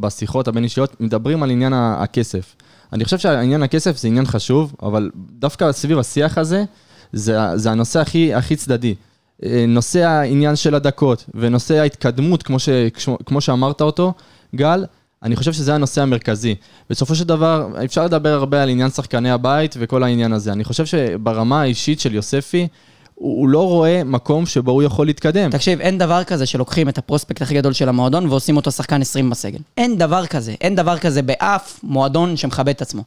בשיחות הבין-אישיות, מדברים על עניין הכסף. אני חושב שהעניין הכסף זה עניין חשוב, אבל דווקא סביב השיח הזה, זה הנושא הכי צדדי. נושא העניין של הדקות, ונושא ההתקדמות, כמו שאמרת אותו, גל, אני חושב שזה הנושא המרכזי. בסופו של דבר, אפשר לדבר הרבה על עניין שחקני הבית וכל העניין הזה. אני חושב שברמה האישית של יוספי, הוא לא רואה מקום שבו הוא יכול להתקדם. תקשיב, אין דבר כזה שלוקחים את הפרוספקט הכי גדול של המועדון ועושים אותו שחקן 20 בסגל. אין דבר כזה. אין דבר כזה באף מועדון שמכבד את עצמו.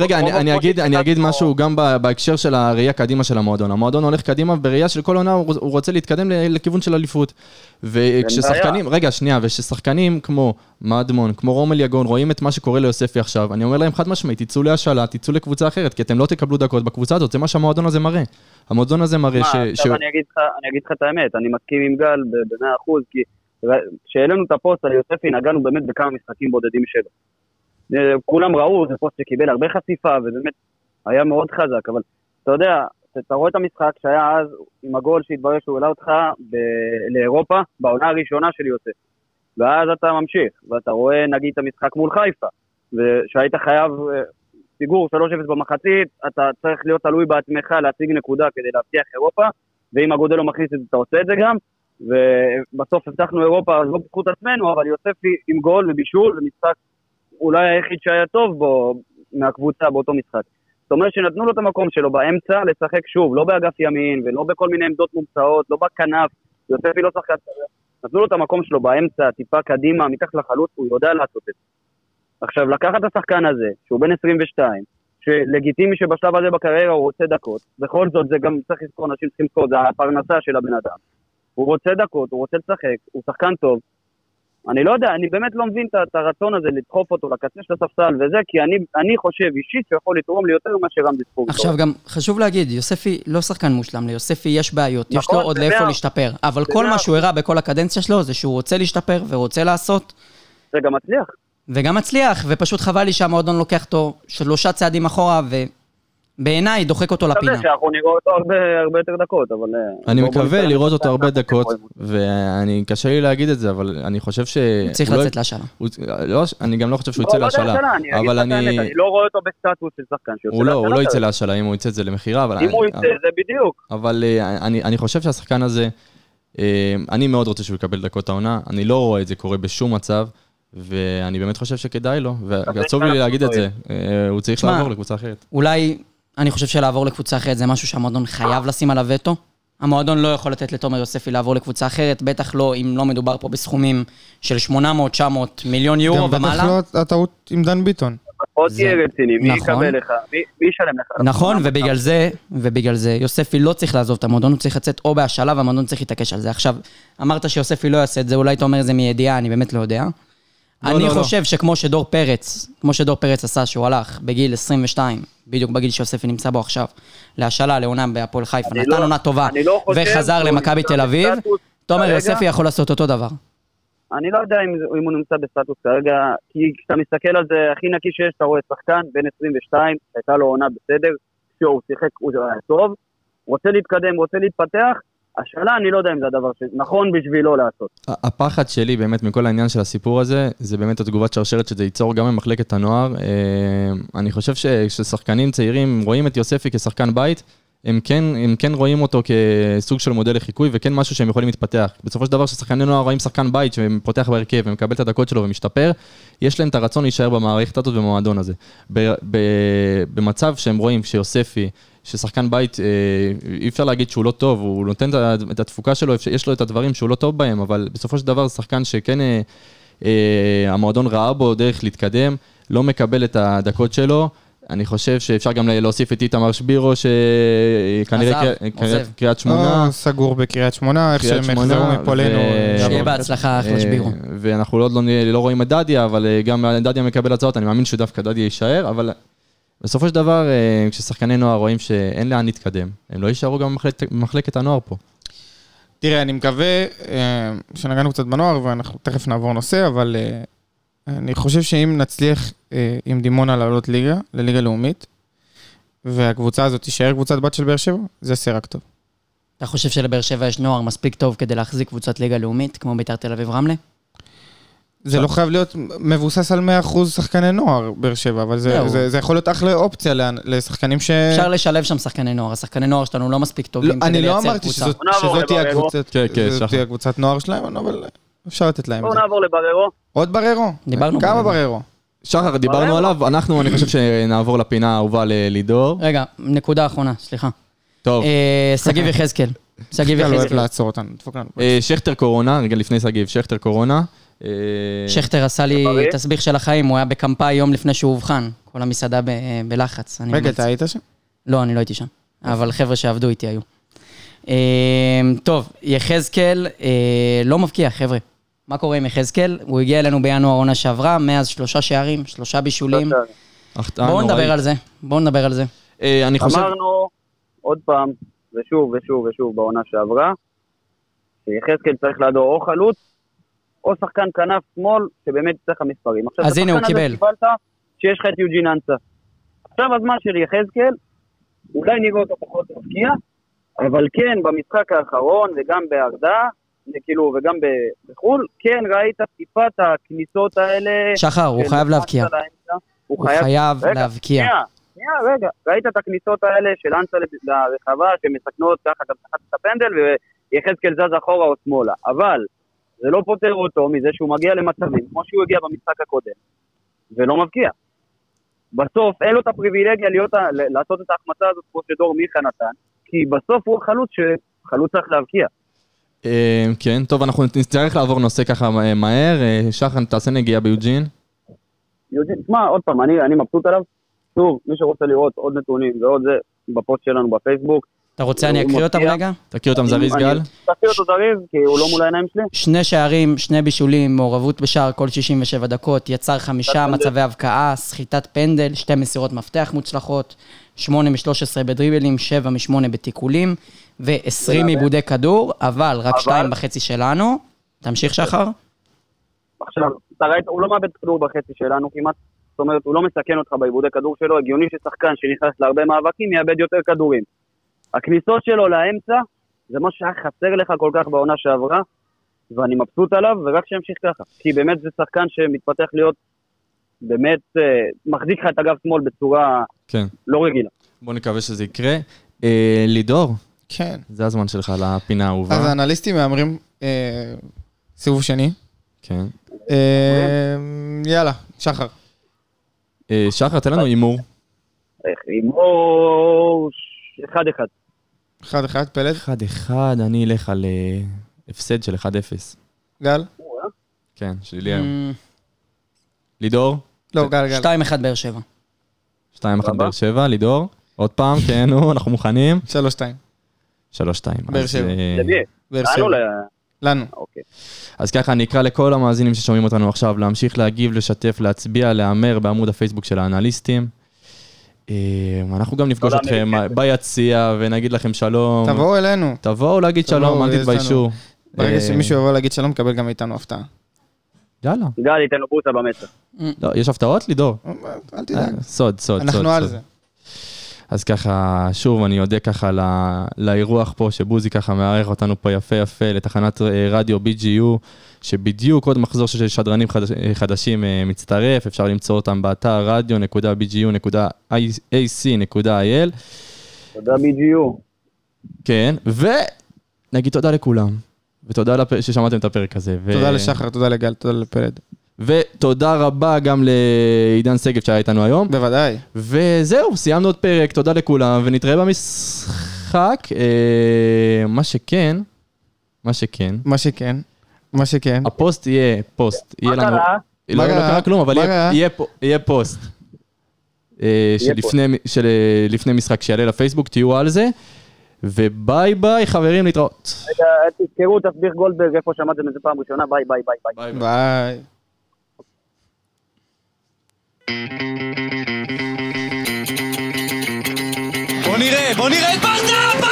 רגע, אני אגיד משהו גם בהקשר של הראייה קדימה של המועדון. המועדון הולך קדימה בראייה של כל עונה, הוא רוצה להתקדם לכיוון של אליפות. וכששחקנים, וכששחקנים כמו מדמון, כמו רומל יגון, רואים את מה שקורה ליוספי עכשיו, אני אומר להם חד משמעית, תצאו להשאלה, תצאו לקבוצה אחרת, כי אתם לא תקבלו דקות בקבוצה הזאת, זה מה שהמועדון הזה מראה. המועדון הזה מראה אני אגיד לך את האמת, אני מסכים עם גל ב-100%, כי כשהעלינו את הפוסט על יוספי, נגענו באמת בכמה משחקים בודדים שלו. כולם ראו, זה פוסט שקיבל הרבה חשיפה, וזה באמת היה מאוד חזק, אבל אתה יודע, אתה רואה את המשחק שהיה אז עם הגול שהתברר שהוא העלה אותך לאירופה, בעונה הראשונה של יוסף. ואז אתה ממשיך, ואתה רואה נגיד את המשחק מול חיפה, ושהיית חייב פיגור 3-0 במחצית, אתה צריך להיות תלוי בעצמך להציג נקודה כדי להבטיח אירופה, ואם הגודל לא מכניס את זה, אתה עושה את זה גם, ובסוף הבטחנו אירופה, אז לא בזכות עצמנו, אבל יוספי עם גול ובישול, ומשחק אולי היחיד שהיה טוב בו מהקבוצה באותו משחק. זאת אומרת שנתנו לו את המקום שלו באמצע לשחק שוב, לא באגף ימין ולא בכל מיני עמדות מומצאות, לא בכנף, יוספי לא שחק, נתנו לו את המקום שלו באמצע, טיפה קדימה, מתחת לחלוץ, הוא יודע לעשות את זה. עכשיו, לקחת את השחקן הזה, שהוא בן 22, שלגיטימי שבשלב הזה בקריירה הוא רוצה דקות, בכל זאת זה גם צריך לזכור, אנשים צריכים לזכור, זה הפרנסה של הבן אדם. הוא רוצה דקות, הוא רוצה לשחק, הוא שחקן טוב. אני לא יודע, אני באמת לא מבין את הרצון הזה לדחוף אותו לקצה של הספסל וזה, כי אני חושב אישית שיכול לתרום לי יותר ממה שרמזי ספוג. עכשיו גם חשוב להגיד, יוספי לא שחקן מושלם, ליוספי יש בעיות, יש לו עוד לאיפה להשתפר, אבל כל מה שהוא הראה בכל הקדנציה שלו זה שהוא רוצה להשתפר ורוצה לעשות. זה גם מצליח. וגם מצליח, ופשוט חבל לי שהמועדון לוקח אותו 3 צעדים אחורה ובעיניי דוחק אותו לפינה. אנחנו נראה אותו הרבה יותר דקות, אבל... אני מקווה לראות אותו הרבה דקות, ואני קשה לי להגיד את זה, אבל אני חושב ש... הוא צריך לצאת להשאלה. אני גם לא חושב שהוא יצא להשאלה, אבל אני לא רואה אותו בסטטוס של שחקן שיוצא להשאלה. הוא לא יצא להשאלה, אם הוא יצא את זה למחירה, אבל... אם הוא יצא, זה בדיוק. אבל אני חושב שהשחקן הזה, אני מאוד רוצה שהוא יקבל דקות העונה, אני לא רואה את זה קורה בשום מצב. ואני באמת חושב שכדאי לו, ועצוב לי להגיד את זה, הוא צריך לעבור לקבוצה אחרת. אולי, אני חושב שלעבור לקבוצה אחרת זה משהו שהמועדון חייב לשים עליו וטו, המועדון לא יכול לתת לתומר יוספי לעבור לקבוצה אחרת, בטח לא, אם לא מדובר פה בסכומים של 800, 900 מיליון יורו ומעלה. גם בטח לא הטעות עם דן ביטון. עוד תהיה רציני, מי יקבל לך, מי ישלם לך. נכון, ובגלל זה, יוספי לא צריך לעזוב את המועדון, הוא צריך לצאת או בהשאלה, והמועדון צריך להתעקש על זה. עכשיו, אמרת שיוספי לא יעשה את זה, אולי אתה אומר זה מידיעה, אני באמת לא יודע. אני חושב שכמו שדור פרץ עשה, שהוא הלך בגיל 22, בדיוק בגיל שיוספי נמצא בו עכשיו, להשאלה לעונה בהפועל חיפה, נתן עונה טובה, וחזר למכבי תל אביב, תומר יוספי יכול לעשות אותו דבר. אני לא יודע אם הוא נמצא בסטטוס כרגע, כי כשאתה מסתכל על זה, הכי נקי שיש, אתה רואה שחקן, בין 22, הייתה לו עונה בסדר, שהוא שיחק, הוא טוב, רוצה להתקדם, רוצה להתפתח, השאלה, אני לא יודע אם זה הדבר שנכון בשבילו לעשות. הפחד שלי באמת מכל העניין של הסיפור הזה, זה באמת התגובת שרשרת שזה ייצור גם במחלקת הנוער. אני חושב ששחקנים צעירים רואים את יוספי כשחקן בית, הם כן רואים אותו כסוג של מודל לחיקוי, וכן משהו שהם יכולים להתפתח. בסופו של דבר, ששחקני נוער רואים שחקן בית שפותח בהרכב, ומקבל את הדקות שלו ומשתפר, יש להם את הרצון להישאר במערכת הזאת ובמועדון הזה. במצב שהם רואים שיוספי, ששחקן בית, אי אפשר להגיד שהוא לא טוב, הוא נותן את התפוקה שלו, יש לו את הדברים שהוא לא טוב בהם, אבל בסופו של דבר, שחקן שכן המועדון ראה בו דרך להתקדם, לא מקבל את הדקות שלו, אני חושב שאפשר גם להוסיף את איתמר שבירו, שכנראה קריית שמונה. סגור בקריית שמונה, איך שהם יחזרו מפולין. שיהיה בהצלחה אחלה שבירו. ואנחנו עוד לא רואים את דדיה, אבל גם דדיה מקבל הצעות, אני מאמין שדווקא דדיה יישאר, אבל בסופו של דבר, כששחקני נוער רואים שאין לאן להתקדם, הם לא יישארו גם במחלקת הנוער פה. תראה, אני מקווה שנגענו קצת בנוער, ואנחנו תכף נעבור נושא, אבל אני חושב שאם נצליח עם דימונה לעלות ליגה, לליגה לאומית, והקבוצה הזאת תישאר קבוצת בת של באר שבע, זה עושה רק טוב. אתה חושב שלבאר שבע יש נוער מספיק טוב כדי להחזיק קבוצת ליגה לאומית, כמו ביתר תל אביב רמלה? זה לא חייב להיות מבוסס על 100% שחקני נוער באר שבע, אבל זה יכול להיות אחלה אופציה לשחקנים ש... אפשר לשלב שם שחקני נוער, השחקני נוער שלנו לא מספיק טובים כדי לייצר קבוצה. אני לא אמרתי שזאת תהיה קבוצת נוער שלהם, אבל אפשר לתת להם את זה. בואו נעבור לבררו. עוד בררו? דיברנו. כמה בררו? שחר, דיברנו עליו, אנחנו, אני חושב שנעבור לפינה האהובה ללידור. רגע, נקודה אחרונה, סליחה. טוב. סגיב יחזקאל. סגיב יחזקאל. לא אוהב לעצור אותנו, דפוק לנו. שכתר קורונה, רגע לפני סגיב, שכתר קורונה. שכתר עשה לי תסביך של החיים, הוא היה בקמפה יום לפני שהוא הובחן. כל המסעדה בלחץ. רגע, אתה היית שם? לא, אני לא הייתי שם. אבל חבר'ה שעבדו איתי היו. טוב, יחזקאל לא מבקיע, חבר'ה. מה קורה עם יחזקאל? הוא הגיע אלינו בינואר עונה שעברה, מאז 3 שערים, 3 בישולים. בואו נדבר על זה, בואו נדבר על זה. אמרנו עוד פעם, ושוב ושוב ושוב בעונה שעברה, שיחזקאל צריך לדור או חלוץ, או שחקן כנף שמאל, שבאמת צריך המספרים. אז הנה הוא קיבל. שיש לך את יוג'ין אנסה. עכשיו הזמן של יחזקאל, אולי נראה אותו פחות מפקיע, אבל כן, במשחק האחרון, וגם בהרדה, כאילו, וגם בחול, כן ראית טיפת הכניסות האלה. שחר, הוא חייב להבקיע. הוא חייב להבקיע. רגע, ראית את הכניסות האלה של אנסה לרחבה, שמסכנות ככה את הפנדל, ויחזקאל זז אחורה או שמאלה. אבל זה לא פותר אותו מזה שהוא מגיע למצבים, כמו שהוא הגיע במשחק הקודם, ולא מבקיע. בסוף, אין לו את הפריבילגיה לעשות את ההחמצה הזאת כמו שדור מיכה נתן, כי בסוף הוא חלוץ שחלוץ צריך להבקיע. כן, טוב, אנחנו נצטרך לעבור נושא ככה מהר. שחן, תעשה נגיעה ביוג'ין. יוג'ין, תשמע, עוד פעם, אני מבסוט עליו. שוב, מי שרוצה לראות עוד נתונים ועוד זה בפוסט שלנו בפייסבוק. אתה רוצה, אני אקריא אותם רגע? תקריא אותם זריז, גל. תקריא אותו זריז, כי הוא לא מול העיניים שלי. 2 שערים, 2 בישולים, מעורבות בשער כל 67 דקות, יצר 5 מצבי הבקעה, סחיטת פנדל, 2 מסירות מפתח מוצלחות, 8 מ-13 בדריבלים, 7 מ-8 בתיקולים, ו-20 עיבודי כדור, אבל רק 2.5 שלנו. תמשיך, שחר. עכשיו, אתה ראית, הוא לא מאבד כדור בחצי שלנו כמעט, זאת אומרת, הוא לא מסכן אותך בעיבודי כדור שלו, הגיוני ששחקן שנכנס להרבה מאבקים יאבד יותר כדורים. הכניסות שלו לאמצע, זה מה שחסר לך כל כך בעונה שעברה, ואני מבסוט עליו, ורק שימשיך ככה. כי באמת זה שחקן שמתפתח להיות, באמת, מחזיק לך את הגב שמאל בצורה לא רגילה. בוא נקווה שזה יקרה. לידור? כן. זה הזמן שלך לפינה האהובה. אז האנליסטים מאמרים סיבוב שני. כן. יאללה, שחר. שחר, תן לנו אימור. אימור... 1-1. 1-1, פלד? 1-1, אני אלך על הפסד של 1-0. גל? כן, שלי היום. לידור? לא, גל. 2-1 באר שבע. 2-1 באר שבע, לידור. עוד פעם, כן, אנחנו מוכנים. 3-2. 3-2. באר שבע. באר שבע. לנו. אוקיי. אז ככה, אני אקרא לכל המאזינים ששומעים אותנו עכשיו, להמשיך להגיב, לשתף, להצביע, להאמר בעמוד הפייסבוק של האנליסטים. אנחנו גם נפגוש אתכם ביציאה ונגיד לכם שלום. תבואו אלינו. תבואו להגיד שלום, אל תתביישו. ברגע שמישהו יבוא להגיד שלום, קבל גם איתנו הפתעה. יאללה. גל, ייתן לו בוסה במצח. יש הפתעות, לידור? אל תדאג. סוד. אנחנו על זה. אז ככה, שוב, אני יודע ככה לאירוח פה, שבוזי ככה מערך אותנו פה יפה יפה, לתחנת רדיו BGU, שבדיוק עוד מחזור של שדרנים חדשים מצטרף, אפשר למצוא אותם באתר radio.bgu.ac.il. תודה BGU. כן, ונגיד תודה לכולם, ותודה ששמעתם את הפרק הזה. תודה לשחר, תודה לגל, תודה לפלד. ותודה רבה גם לעידן שגב שהיה איתנו היום. בוודאי. וזהו, סיימנו עוד פרק, תודה לכולם, ונתראה במשחק. מה שכן. הפוסט יהיה פוסט. מה קרה? לא קרה כלום, אבל יהיה פוסט. שלפני משחק שיעלה לפייסבוק, תהיו על זה. וביי ביי חברים, להתראות. תזכרו, תסביר גולדברג איפה שמעתם את זה פעם ראשונה. ביי ביי ביי ביי. בוא נראה את ברדה!